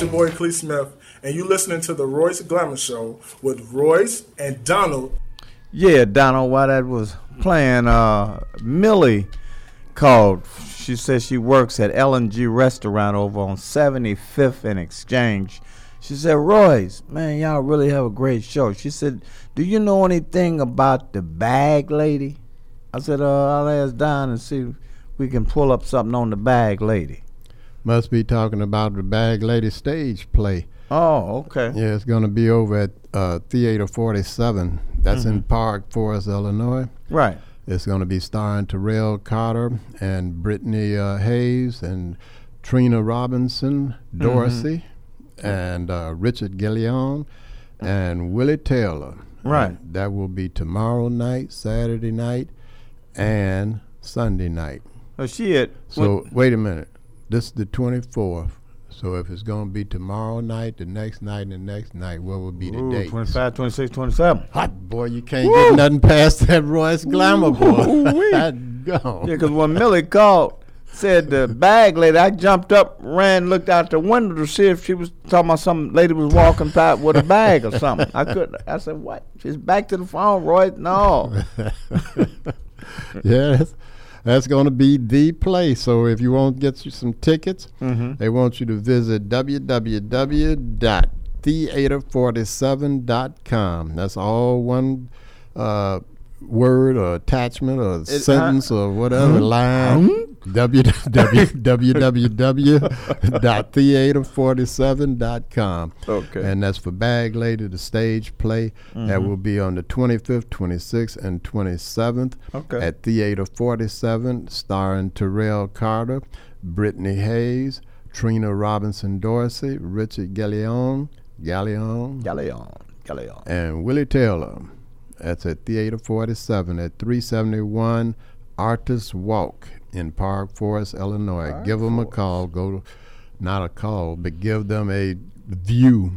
It's your boy, Clee Smith, and you're listening to the Royce Glamour Show with Royce and Donald. Yeah, Donald, while that was playing, Millie called. She says she works at L&G Restaurant over on 75th and Exchange. She said, Royce, man, y'all really have a great show. She said, do you know anything about the bag lady? I said, I'll ask Don and see if we can pull up something on the bag lady. Must be talking about the Bag Lady stage play. Oh, okay. Yeah, it's going to be over at Theater 47. That's in Park Forest, Illinois. Right. It's going to be starring Terrell Carter and Brittany Hayes and Trina Robinson Dorsey and Richard Gillian and Willie Taylor. Right. And that will be tomorrow night, Saturday night, and Sunday night. Oh, shit. So, wait a minute. This is the 24th, so if it's going to be tomorrow night, the next night, and the next night, what will be the date? 25, 26, 27. Hot boy, you can't get nothing past that Royce Glamour boy. I'd go. Yeah, because when Millie called, said the bag lady, I jumped up, ran, looked out the window to see if she was talking about some lady was walking by with a bag or something. I said, what? She's back to the phone, Royce. No. Yes. That's going to be the place. So if you want to get you some tickets, they want you to visit www.theater47.com. That's all one word or attachment or sentence or whatever line. www.theater47.com. Okay. And that's for Bag Lady, the stage play. That will be on the 25th, 26th, and 27th at Theater 47, starring Terrell Carter, Brittany Hayes, Trina Robinson Dorsey, Richard Gallion, and Willie Taylor. That's at Theater 47 at 371 Artist Walk in Park Forest, Illinois. Park give them Forest. A call. Go to, not a call, but give them a view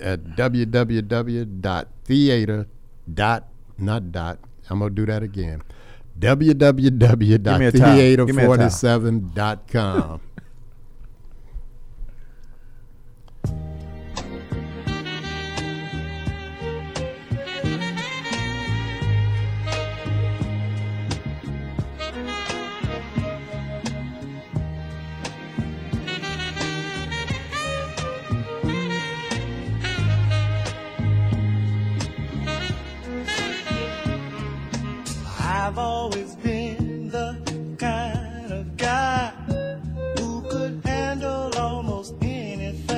at www.theater47.com. I've always been the kind of guy who could handle almost anything.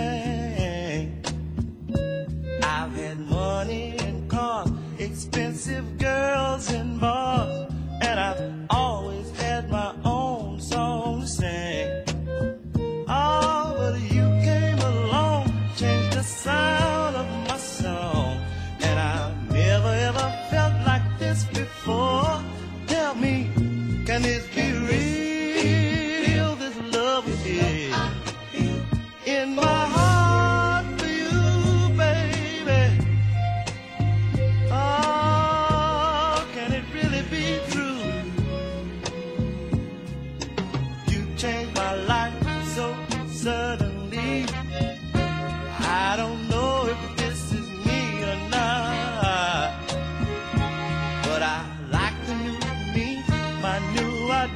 I've had money and cars, expensive girls and bars, and I've always had my own song to sing. Oh, but you came along, changed the sound of my song, and I've never ever felt like this before. Tell me, can this be real, this love we did? In my heart for you, baby. Oh, can it really be true? You changed my life so suddenly. I don't know if this is me or not, but I like the new me, my new identity.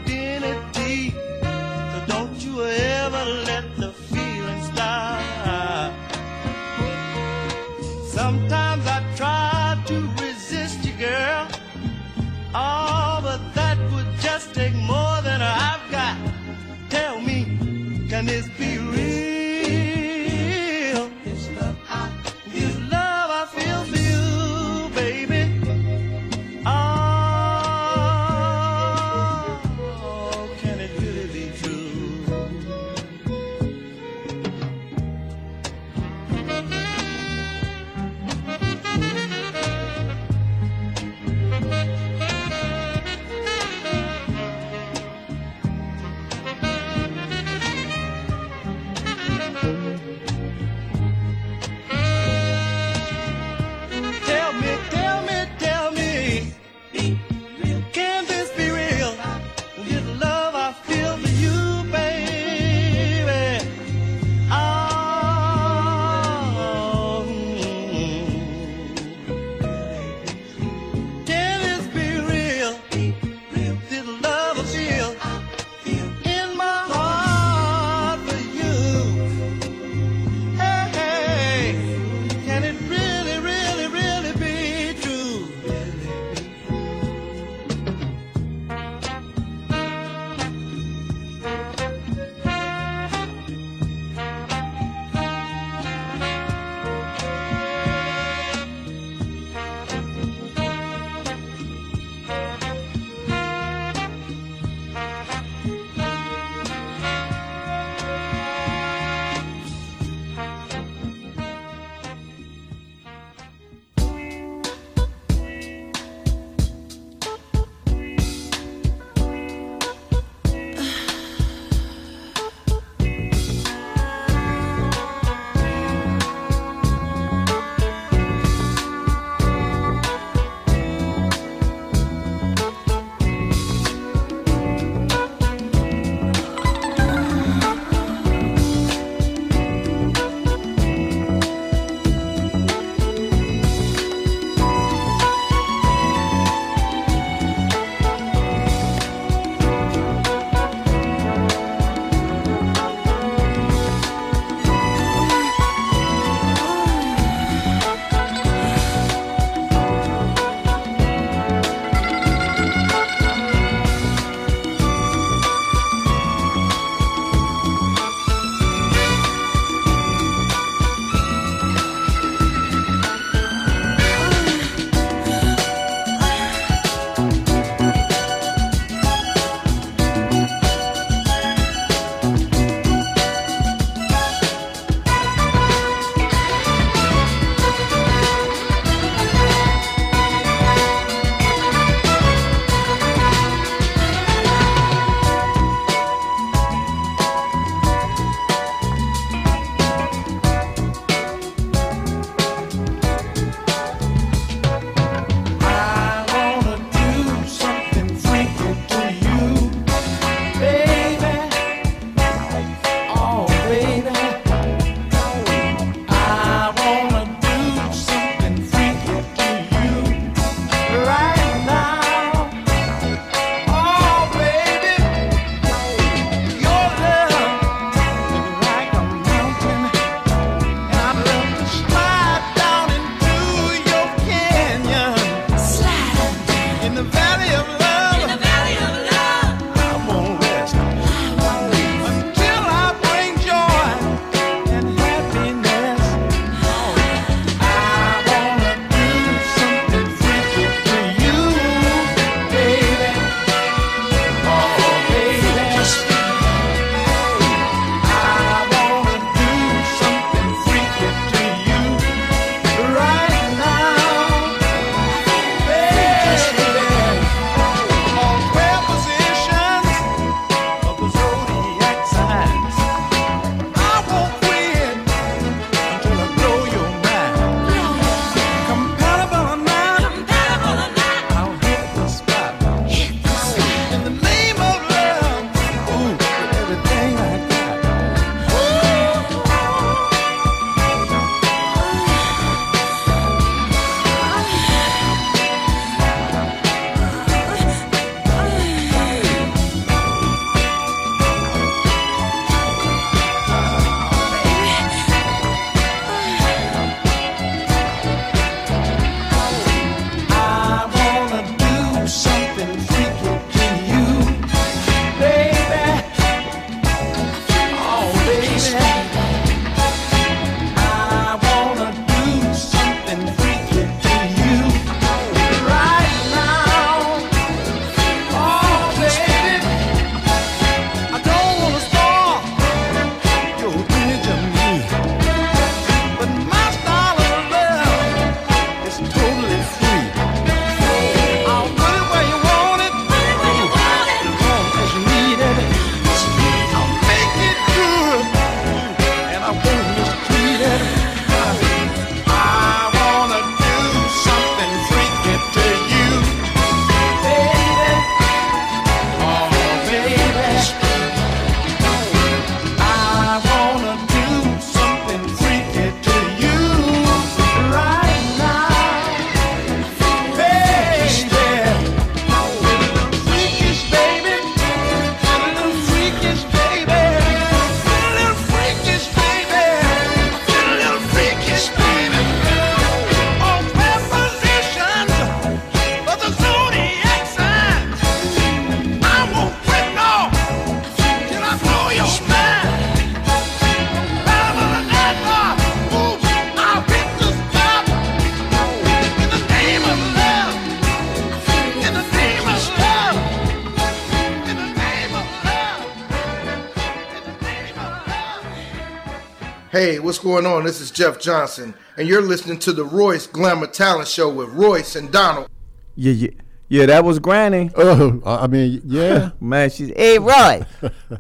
Hey, what's going on? This is Jeff Johnson, and you're listening to the Royce Glamour Talent Show with Royce and Donald. Yeah, that was Granny. Oh, I mean, yeah. Man, she's, hey, Roy.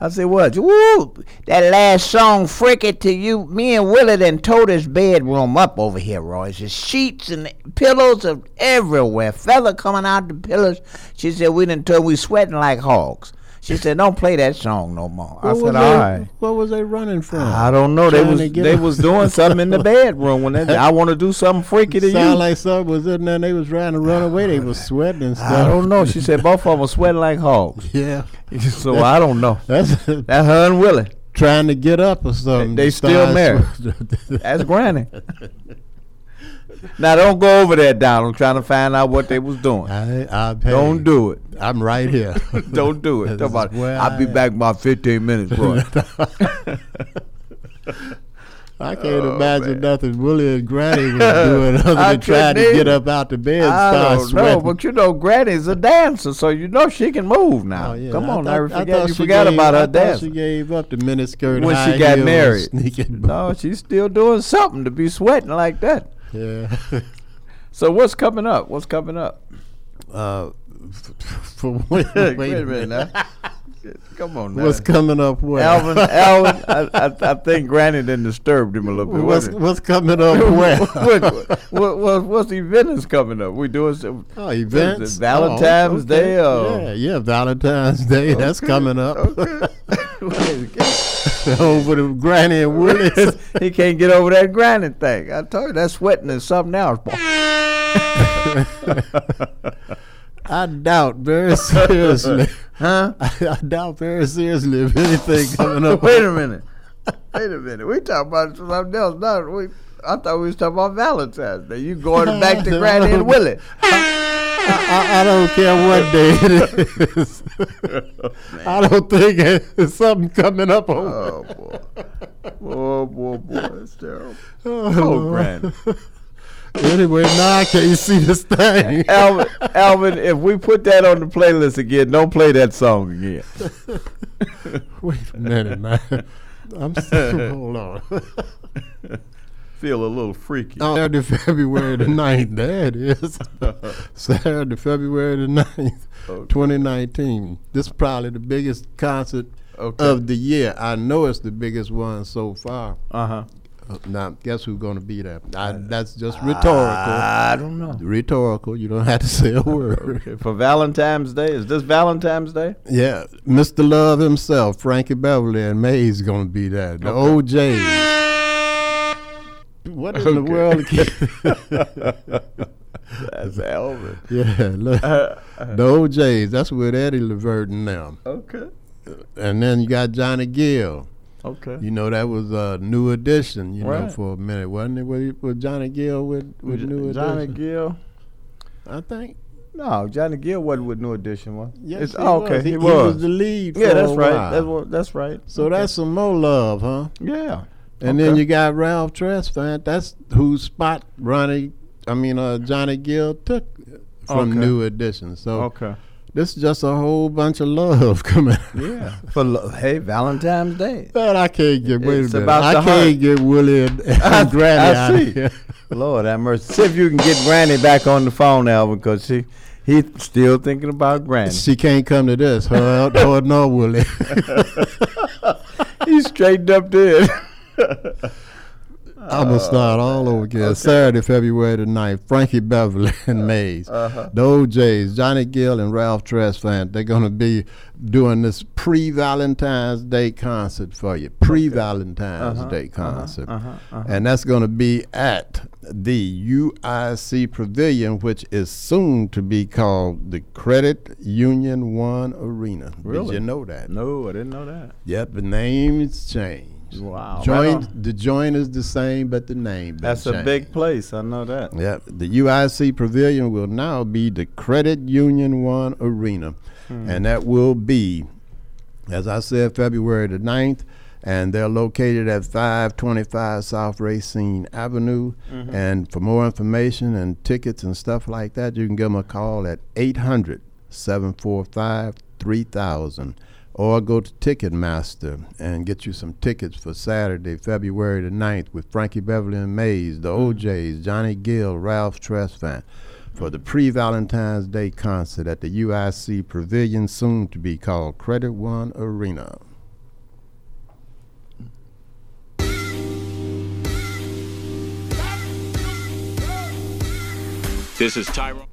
I said, what? Woo, that last song, Frick It To You. Me and Willie done tore this bedroom up over here, Roy. There's sheets and pillows of everywhere. Feather coming out the pillows. She said, we done tore, we sweating like hogs. She said, don't play that song no more. I said, all right. What was they running from? I don't know. They was doing something in the bedroom. When I want to do something freaky to you. Sound like something was in there and they was trying to run away. They was sweating and stuff. I don't know. She said both of them were sweating like hogs. Yeah. So I don't know. That's her and Willie. Trying to get up or something. They still married. That's Granny. Now, don't go over there, Donald, trying to find out what they was doing. Don't do it. I'm right here. Don't do it. I'll be back in about 15 minutes, Roy. I can't imagine nothing Willie and Granny was doing other than trying to get up out the bed and start sweating. I don't know, but you know, Granny's a dancer, so you know she can move now. Oh, yeah. Come on, I forgot about her dance. She gave up the miniskirt when she got married. No, she's still doing something to be sweating like that. Yeah. So what's coming up? Wait a minute now. Come on now. What's coming up? Where? Alvin. I think Granny done disturbed him a little bit. What's coming up? Where? What's the event is coming up? We doing some events. Valentine's Day. Yeah, Valentine's Day. Okay. That's coming up. Okay. Over the Granny and Willie. He can't get over that Granny thing. I told you that sweating is something else. I doubt very seriously. Huh? I doubt very seriously if anything coming up. Wait a minute. We talking about something else. No, I thought we was talking about Valentine's Day. You going back to Granny and Willie. I don't care what day it is. I don't think it's something coming up. Oh, boy. It's terrible. Oh, Granny. Anyway, now I can't see this thing. Alvin, if we put that on the playlist again, don't play that song again. Wait a minute, man. I'm still, hold on. Feel a little freaky. Saturday, February the 9th. There it is. Saturday, February the 9th, 2019. This is probably the biggest concert of the year. I know it's the biggest one so far. Uh-huh. Now, guess who's going to be there? That's just rhetorical. I don't know. Rhetorical. You don't have to say a word. Okay. For Valentine's Day? Is this Valentine's Day? Yeah. Mr. Love himself, Frankie Beverly, and Maze going to be there. The O'Jays. What in the world? That's Alvin. Yeah, look. The O'Jays, that's with Eddie LaVert and them. Okay. And then you got Johnny Gill. Okay. You know, that was a New Edition, you know, for a minute, wasn't it? Was Johnny Gill with New Edition? Johnny Gill, I think. No, Johnny Gill wasn't with New Edition, was he? Yes, he was. He was the lead for a while. Yeah, that's right. That's right. So that's some more love, huh? Yeah. And then you got Ralph Tresvant. That's whose spot Johnny Gill took from New Edition. So this is just a whole bunch of love coming. Yeah. Hey, Valentine's Day. But I can't get get Willie and Granny out of here. Lord have mercy. See if you can get Granny back on the phone, Alvin, because he's still thinking about Granny. She can't come to this, huh? Lord no, Willie. He's straightened up there. I'm going to start all over again. Okay. Saturday, February the 9th, Frankie Beverly and Maze. The O'Jays, Johnny Gill and Ralph Tresvant, they're going to be doing this pre-Valentine's Day concert for you. Pre-Valentine's Day concert. And that's going to be at the UIC Pavilion, which is soon to be called the Credit Union One Arena. Really? Did you know that? No, I didn't know that. Yep, the name's changed. Wow. The joint is the same, but the name. That's a big place. I know that. Yep. The UIC Pavilion will now be the Credit Union One Arena. And that will be, as I said, February the 9th. And they're located at 525 South Racine Avenue. And for more information and tickets and stuff like that, you can give them a call at 800-745-3000. or go to Ticketmaster and get you some tickets for Saturday, February the 9th, with Frankie Beverly and Maze, the O'Jays, Johnny Gill, Ralph Tresvant, for the pre-Valentine's Day concert at the UIC Pavilion, soon to be called Credit One Arena. This is Tyrone.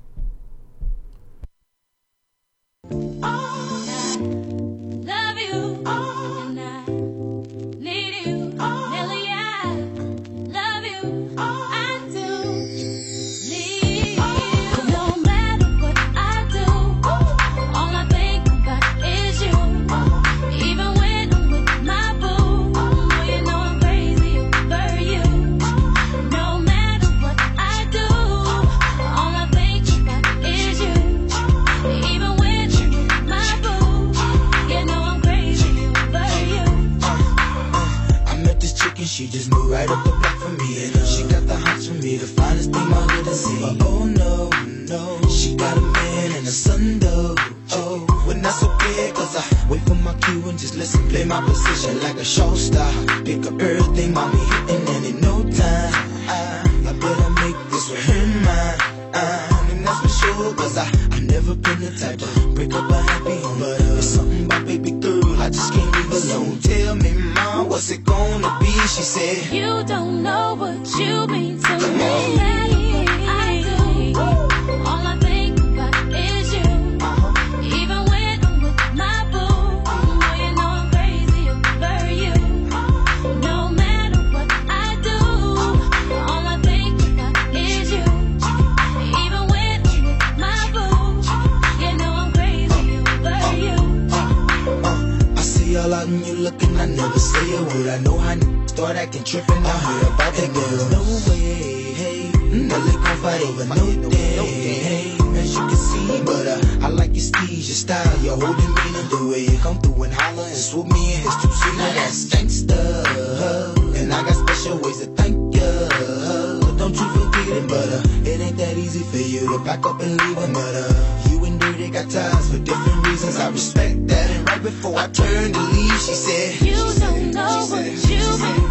She just moved right up the block for me, and she got the hots for me, the finest thing my hood has seen. But oh no, no, she got a man and a son though. Oh, well that's okay, cause I wait for my cue and just listen, play my position like a show star. Pick up everything mommy hitting, and in no time, I better make this with her in mind. And that's for sure, cause I never been the type to break up a happy home, but there's something about baby girl, I just can't leave alone. So tell me, mom, what's it gonna be? She said, you don't know what you mean to me. No matter what I do, all I think about is you. Even when I'm with my boo, well, you know I'm crazy over you. No matter what I do, all I think about is you. Even when I'm with my boo, you know I'm crazy over you. I see y'all out and you looking, I never say a word. I know how start acting trippin', I heard about that girl. No way, hey, no they gon' fight over no day, hey. As you can see, but I like your steeze, your style, your holding me, the way you come through and holler and swoop me in his two seat. Now that's gangsta, and I got special ways to thank ya. But don't you forget it, but it ain't that easy for you to back up and leave another. You and Dirty got ties for different reasons, I respect that. And right before I turned to leave, she said, you don't know what you mean to me.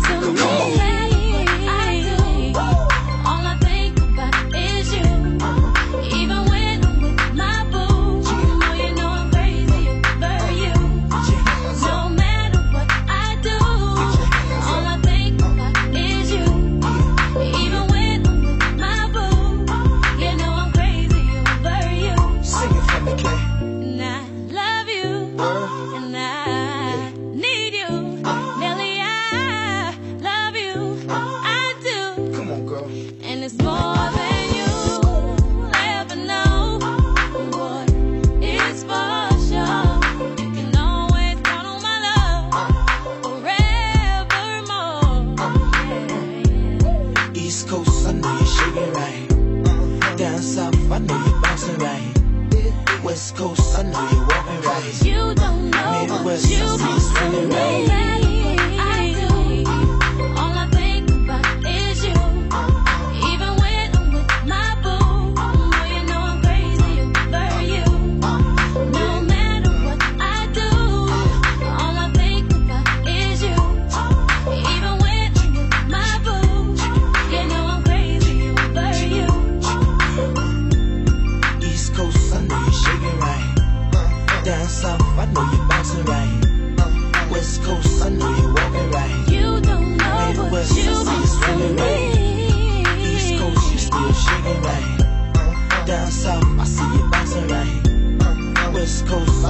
Down south, I see you bouncing right. West Coast,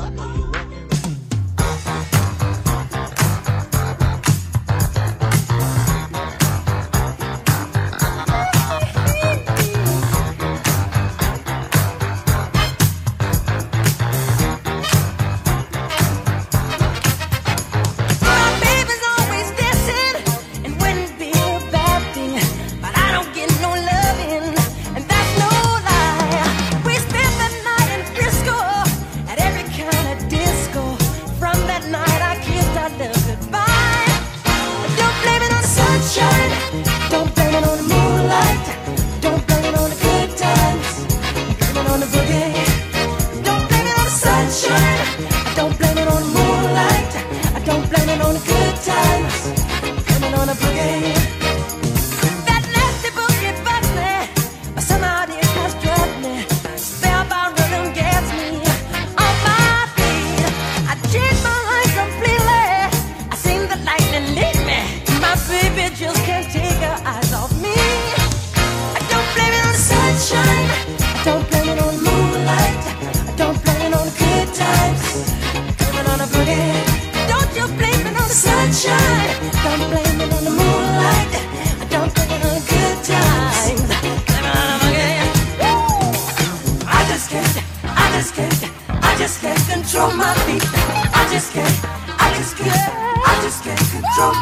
I know you're walking right.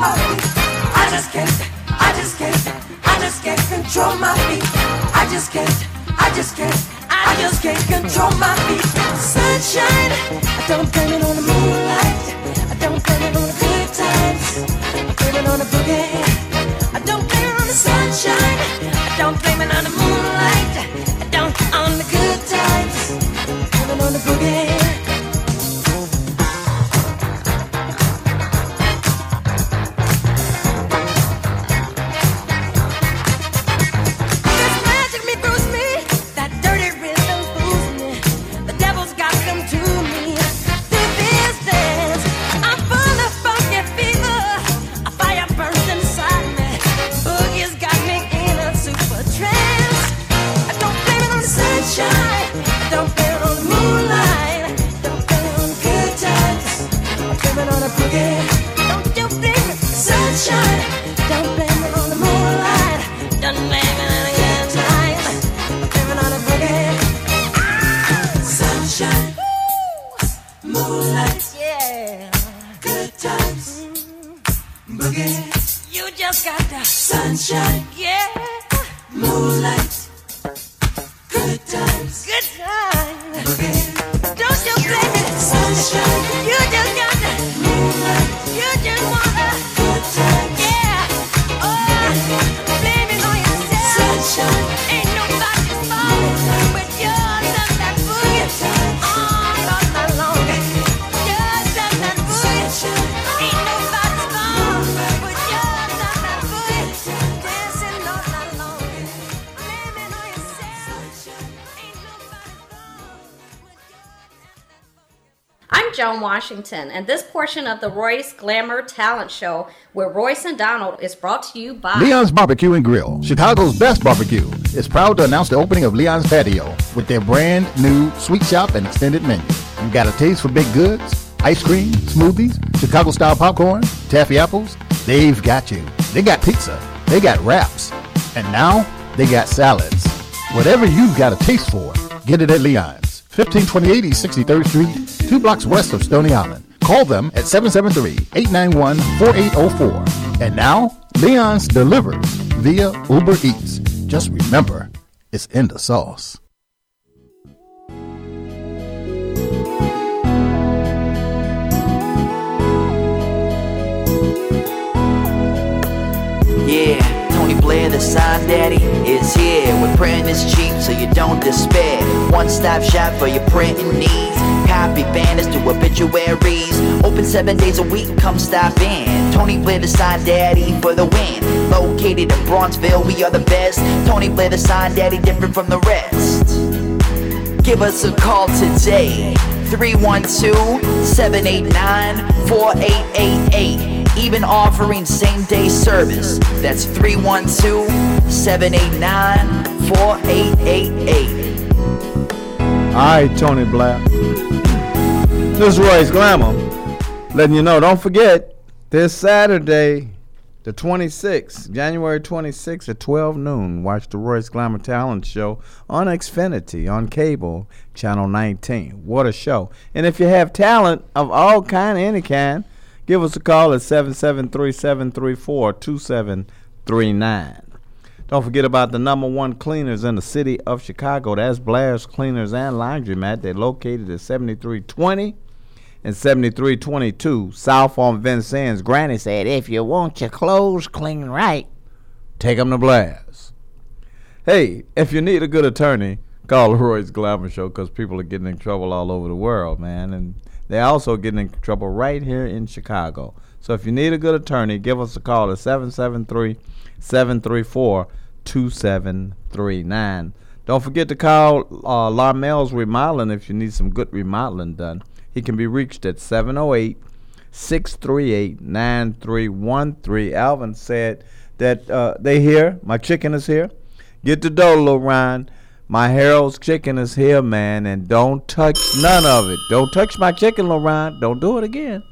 my feet. I just can't control my feet. I just can't control my feet. Sunshine, I don't blame it on the moonlight. I don't blame it on the good times. I don't blame it on the boogie. I don't blame it on the sunshine. I don't blame it on the moonlight. I don't on the good times. I don't blame it on the boogie. Washington, and this portion of the Royce Glamour Talent Show with Royce and Donald is brought to you by Leon's Barbecue and Grill, Chicago's best barbecue, is proud to announce the opening of Leon's Patio with their brand new sweet shop and extended menu. You got a taste for baked goods, ice cream, smoothies, Chicago style popcorn, taffy apples? They've got you. They got pizza, they got wraps, and now they got salads. Whatever you've got a taste for, get it at Leon's, 1528 East 63rd Street, 2 blocks west of Stony Island. Call them at 773-891-4804. And now, Leon's delivers via Uber Eats. Just remember, it's in the sauce. Yeah, Tony Blair the Sign Daddy is here. When printing is cheap, so you don't despair. One-stop shop for your printing needs. Copy banners to obituaries. Open 7 days a week, come stop in. Tony Blair the Sign Daddy for the win. Located in Bronxville, we are the best. Tony Blair the Sign Daddy, different from the rest. Give us a call today, 312-789-4888. Even offering same-day service. That's 312-789-4888. Alright, Tony Blair. This is Royce Glamour, letting you know, don't forget, this Saturday, the 26th, January 26th at 12 noon, watch the Royce Glamour Talent Show on Xfinity, on cable, Channel 19. What a show. And if you have talent of all kind, any kind, give us a call at 773-734-2739. Don't forget about the #1 cleaners in the city of Chicago. That's Blair's Cleaners and Laundry Mat. They're located at 7320 and 7322 South on Vincennes. Granny said, if you want your clothes clean right, take them to Blair's. Hey, if you need a good attorney, call Roy's Glamour Show, because people are getting in trouble all over the world, man. And they're also getting in trouble right here in Chicago. So if you need a good attorney, give us a call at 773-734-2739. Don't forget to call LaMail's Remodeling if you need some good remodeling done. He can be reached at 708-638-9313. Alvin said that they here. My chicken is here. Get the dough, Lil Ryan. My Harold's chicken is here, man, and don't touch none of it. Don't touch my chicken, Lil Ryan. Don't do it again.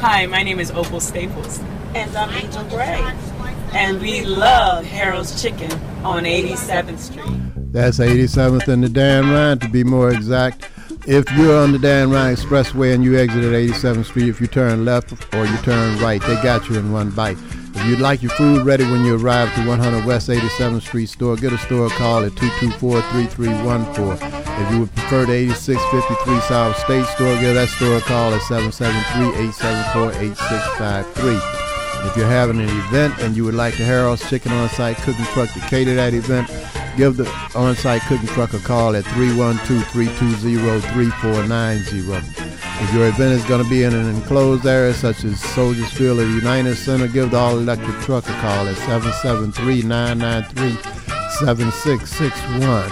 Hi, my name is Opal Staples. And I'm Angel Gray. And we love Harold's Chicken on 87th Street. That's 87th and the damn line, to be more exact. if you're on the Dan Ryan Expressway and you exit at 87th Street, if you turn left or you turn right, they got you in one bite. If you'd like your food ready when you arrive to 100 West 87th Street store, get a store call at 224-3314. If you would prefer the 8653 South State store, give that store a call at 773-874-8653. If you're having an event and you would like the Harold's Chicken on-site cooking truck to cater that event, give the on-site cooking truck a call at 312-320-3490. If your event is going to be in an enclosed area such as Soldiers Field or United Center, give the all-electric truck a call at 773-993-7661.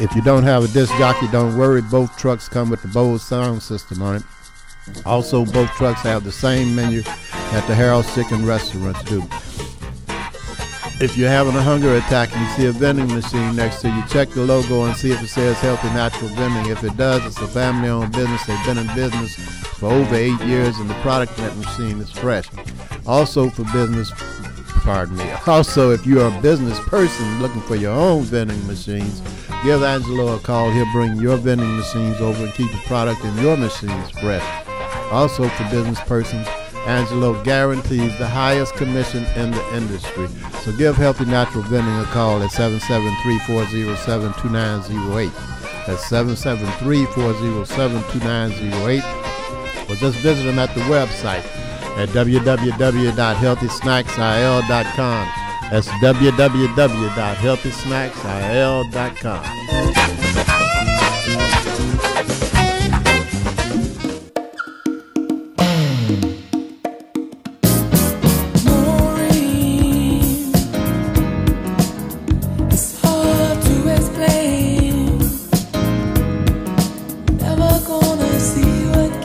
If you don't have a disc jockey, don't worry. Both trucks come with the Bose sound system on it. Also, both trucks have the same menu that the Harold's Chicken restaurants do. If you're having a hunger attack and you see a vending machine next to you, check the logo and see if it says Healthy Natural Vending. If it does, it's a family-owned business. They've been in business for over 8 years, and the product in that machine is fresh. Also, Also, if you're a business person looking for your own vending machines, give Angelo a call. He'll bring your vending machines over and keep the product in your machines fresh. Also, for business persons, Angelo guarantees the highest commission in the industry. So give Healthy Natural Vending a call at 773-407-2908. That's 773-407-2908. Or just visit them at the website at www.healthysnacksil.com. That's www.healthysnacksil.com. Maureen, it's hard to explain. Never gonna see you again.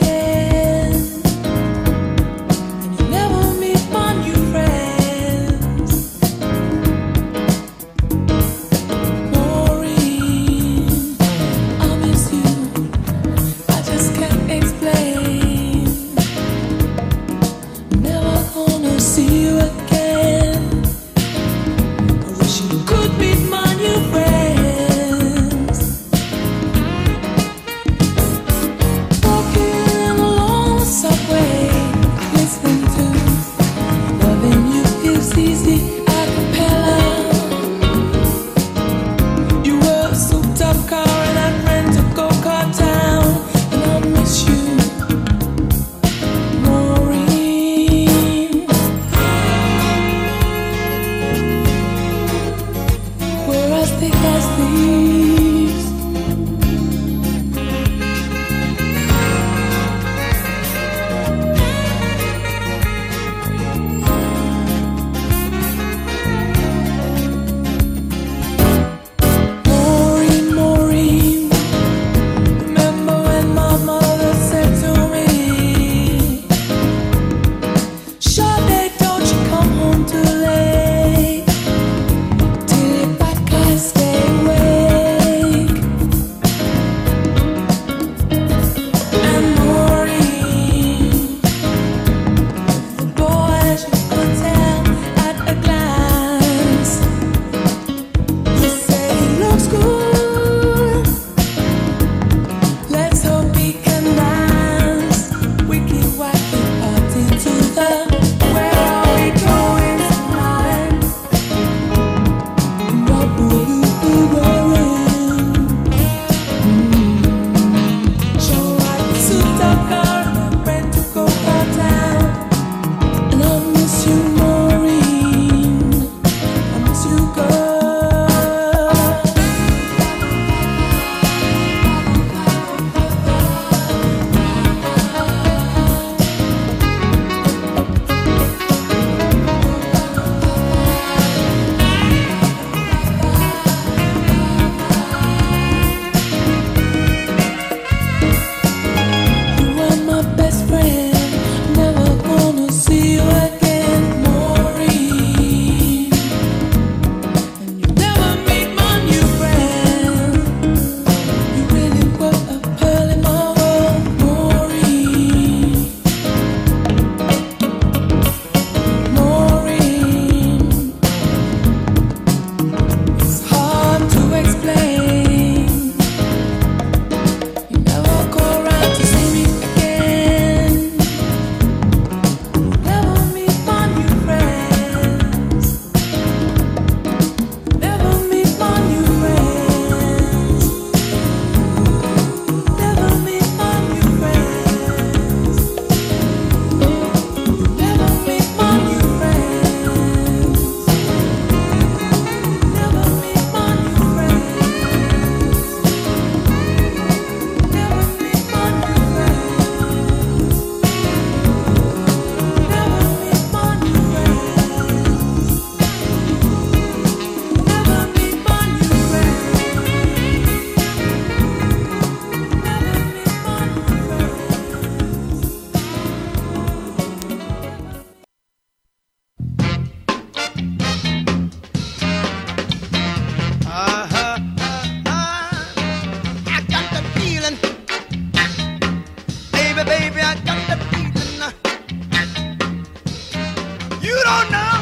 don't know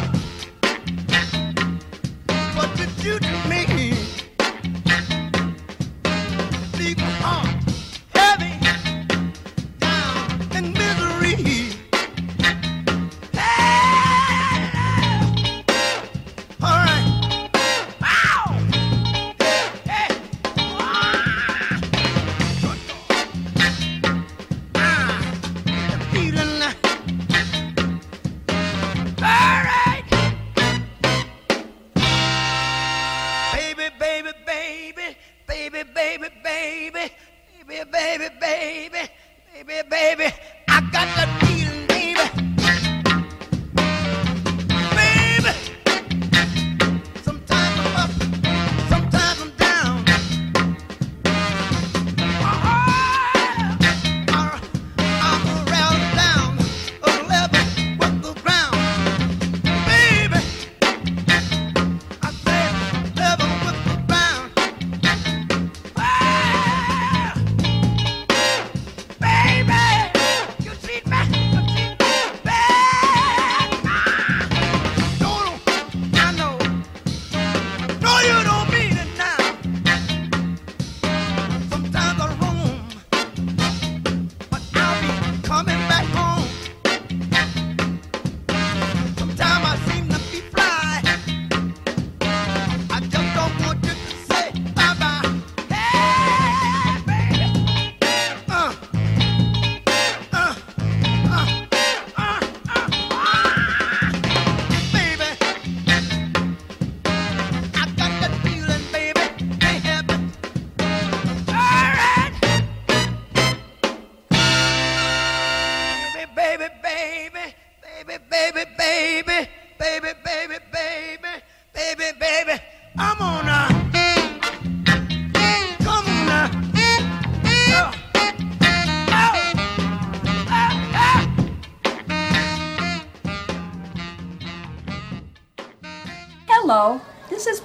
what you do to me. Leave my heart heavy down in misery.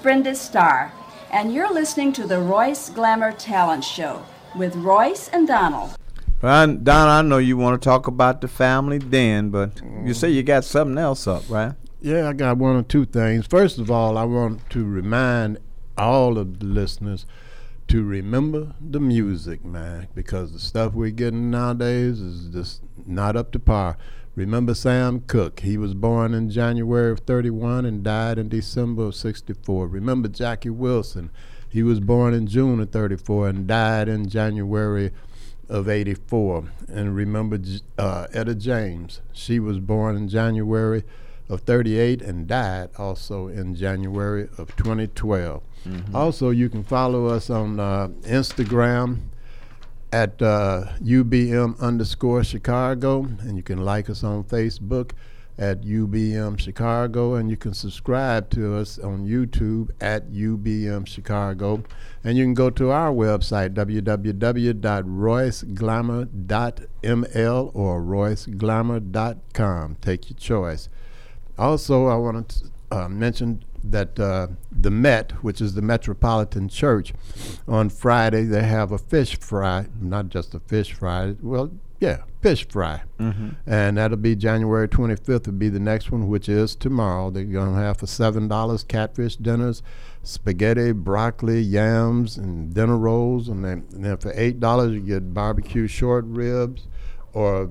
Brenda Starr, and you're listening to the Royce Glamour Talent Show with Royce and Donald. Well, Donald, I know you want to talk about the family then, but you say you got something else up, right? Yeah, I got one or two things. First of all, I want to remind all of the listeners to remember the music, man, because the stuff we're getting nowadays is just not up to par. Remember Sam Cooke. He was born in January of 1931 and died in December of 1964. Remember Jackie Wilson. He was born in June of 1934 and died in January of 1984. And remember Etta James. She was born in January of 1938 and died also in January of 2012. Mm-hmm. Also, you can follow us on Instagram at UBM_Chicago, and you can like us on Facebook at UBM Chicago, and you can subscribe to us on YouTube at UBM Chicago, and you can go to our website www.royceglamour.ml or royceglamour.com. Take your choice. Also, I want to mention that the Met, which is the Metropolitan Church, on Friday they have a fish fry, not just a fish fry, well, yeah, fish fry. Mm-hmm. And that'll be January 25th will be the next one, which is tomorrow. They're going to have for $7 catfish dinners, spaghetti, broccoli, yams, and dinner rolls. And then for $8 you get barbecue short ribs or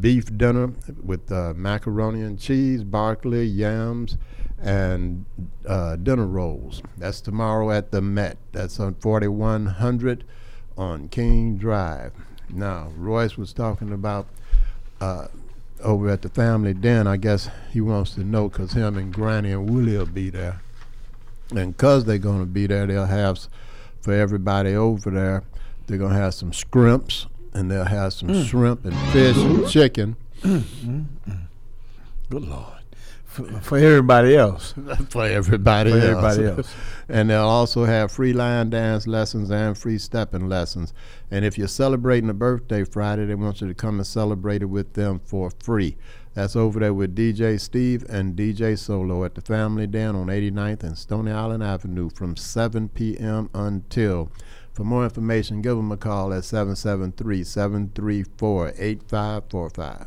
beef dinner with macaroni and cheese, broccoli, yams, and dinner rolls. That's tomorrow at the Met. That's on 4100 on King Drive. Now, Royce was talking about over at the family den. I guess he wants to know because him and Granny and Willie will be there. And because they're going to be there, they'll have, for everybody over there, they're going to have some scrimps, and they'll have some shrimp and fish and chicken. Good Lord. For everybody else. for everybody else. And they'll also have free line dance lessons and free stepping lessons. And if you're celebrating a birthday Friday, they want you to come and celebrate it with them for free. That's over there with DJ Steve and DJ Solo at the Family Den on 89th and Stony Island Avenue from 7 p.m. until. For more information, give them a call at 773-734-8545.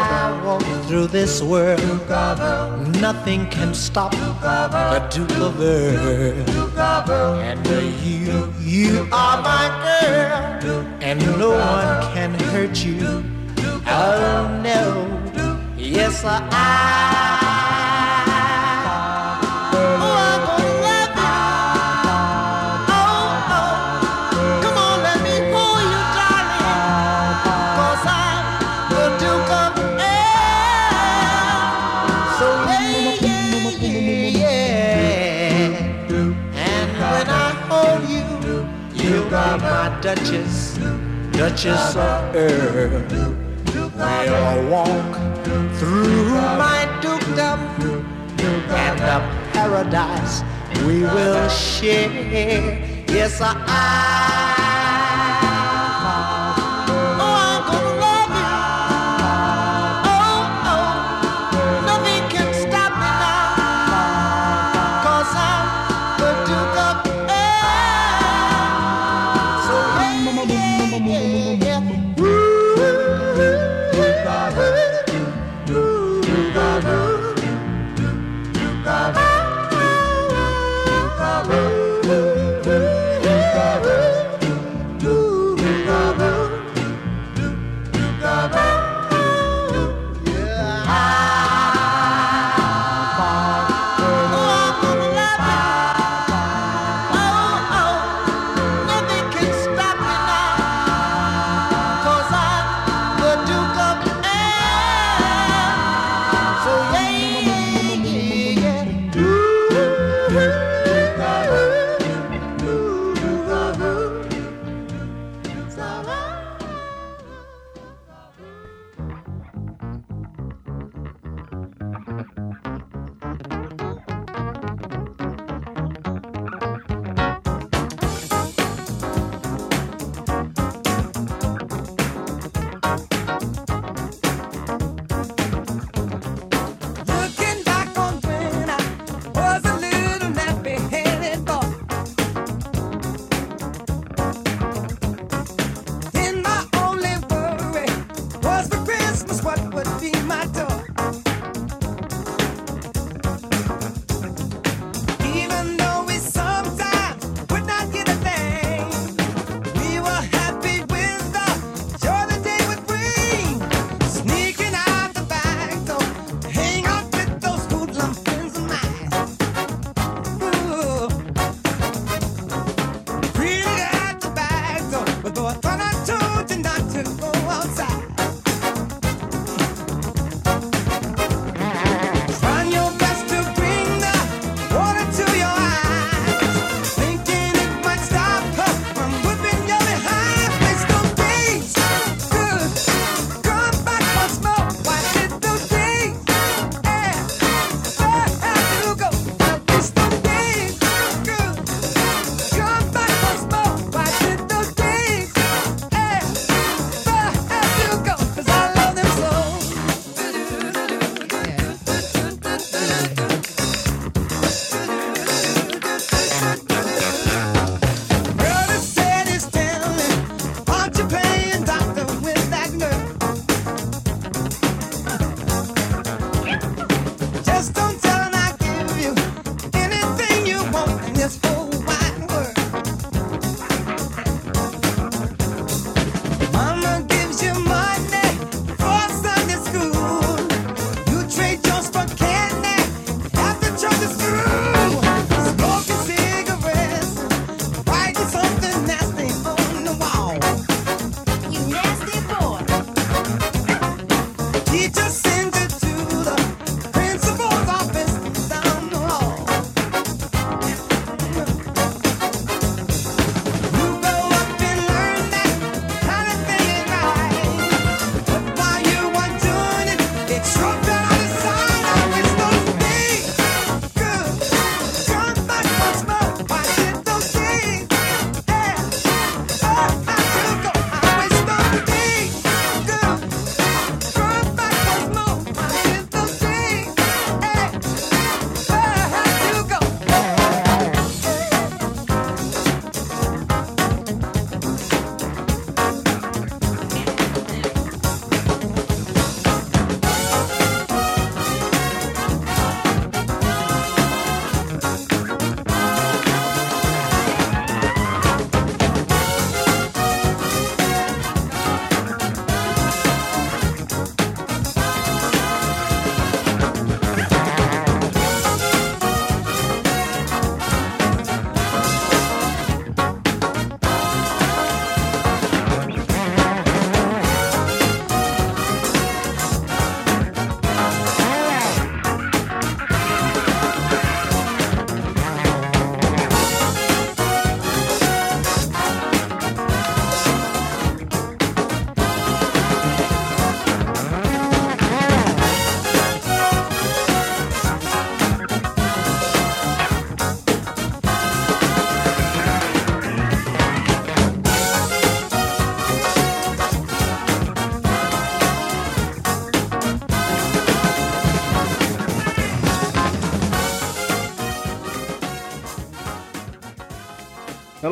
walk through this world, nothing can stop the Duke of Earth. And you are my girl, and no one can hurt you. Oh no, yes I gonna love you. Oh, oh, come on, let me pull you, darling, 'cause I'm the Duke of Air. So yeah. And when I hold you, you'll be my Duchess, Duchess of Earl. We'll walk through my dukedom and the paradise we will share. Yes, I'm gonna love you. Oh, oh, nothing can stop me now, 'cause I'm the Duke of Air. So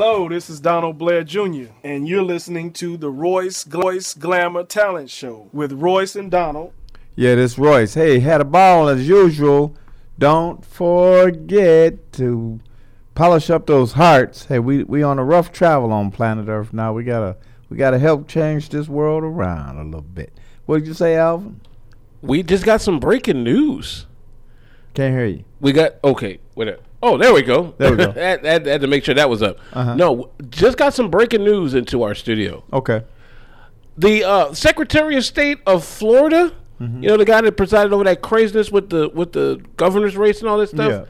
Hello, this is Donald Blair Jr., and you're listening to the Royce Glamour Talent Show with Royce and Donald. Yeah, this is Royce. Hey, had a ball as usual. Don't forget to polish up those hearts. Hey, we on a rough travel on planet Earth now. We gotta help change this world around a little bit. What did you say, Alvin? We just got some breaking news. Can't hear you. We got okay. Wait up. Oh, there we go. There we go. I had to make sure that was up. Uh-huh. No, just got some breaking news into our studio. Okay. The Secretary of State of Florida, mm-hmm. you know, the guy that presided over that craziness with the governor's race and all that stuff, yeah.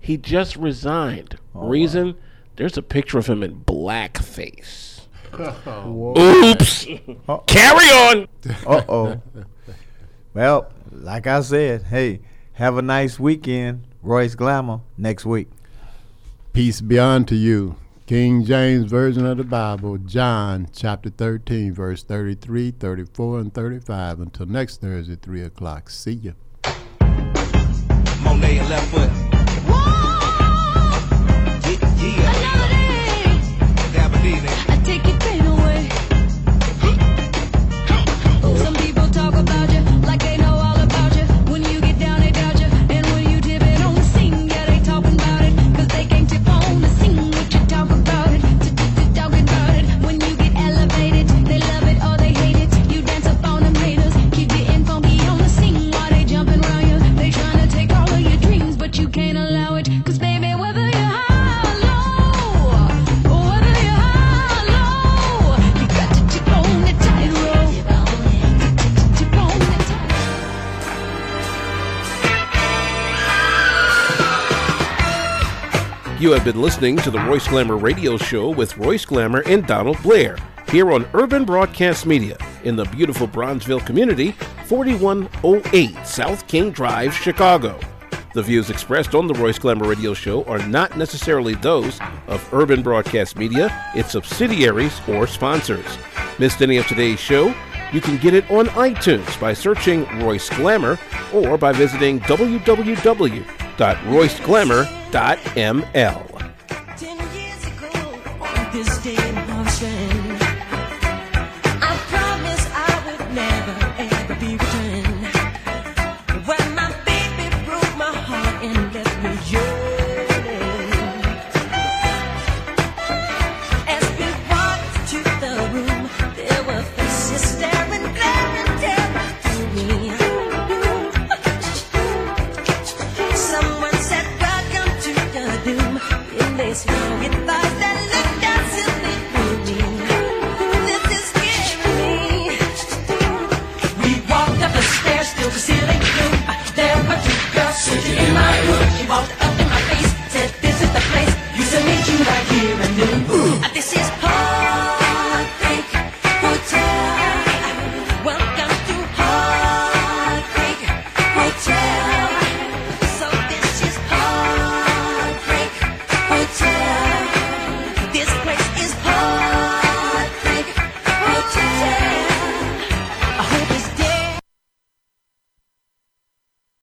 He just resigned. Oh, reason, wow. There's a picture of him in blackface. Oh, oops. Uh-oh. Carry on. Uh-oh. Well, like I said, hey, have a nice weekend. Royce Glamour next week. Peace be unto you. King James Version of the Bible, John chapter 13, verse 33, 34, and 35. Until next Thursday, 3 o'clock. See ya. Monet and left foot. Whoa! Yeah. I take your pain away. Hey. Some people talk about you like they know all about you. When you get down, they doubt you. And when you dip it on the scene, yeah, they talking about it. Cause they can't tip on the scene. What you talk about it, talk about it. When you get elevated, they love it or they hate it. You dance up on them haters. Keep your info be on the scene while they jumping around you. They trying to take all of your dreams, but you can't allow it. Cause baby, whether you're high or low. You have been listening to the Royce Glamour Radio Show with Royce Glamour and Donald Blair here on Urban Broadcast Media in the beautiful Bronzeville community, 4108 South King Drive, Chicago. The views expressed on the Royce Glamour Radio Show are not necessarily those of Urban Broadcast Media, its subsidiaries, or sponsors. Missed any of today's show? You can get it on iTunes by searching Royce Glamour or by visiting www.royceglamour.ml. 10 years ago, on this day in Austin, I promised I would never, ever be returned. When my baby broke my heart and left me yearning, as we walked to the room,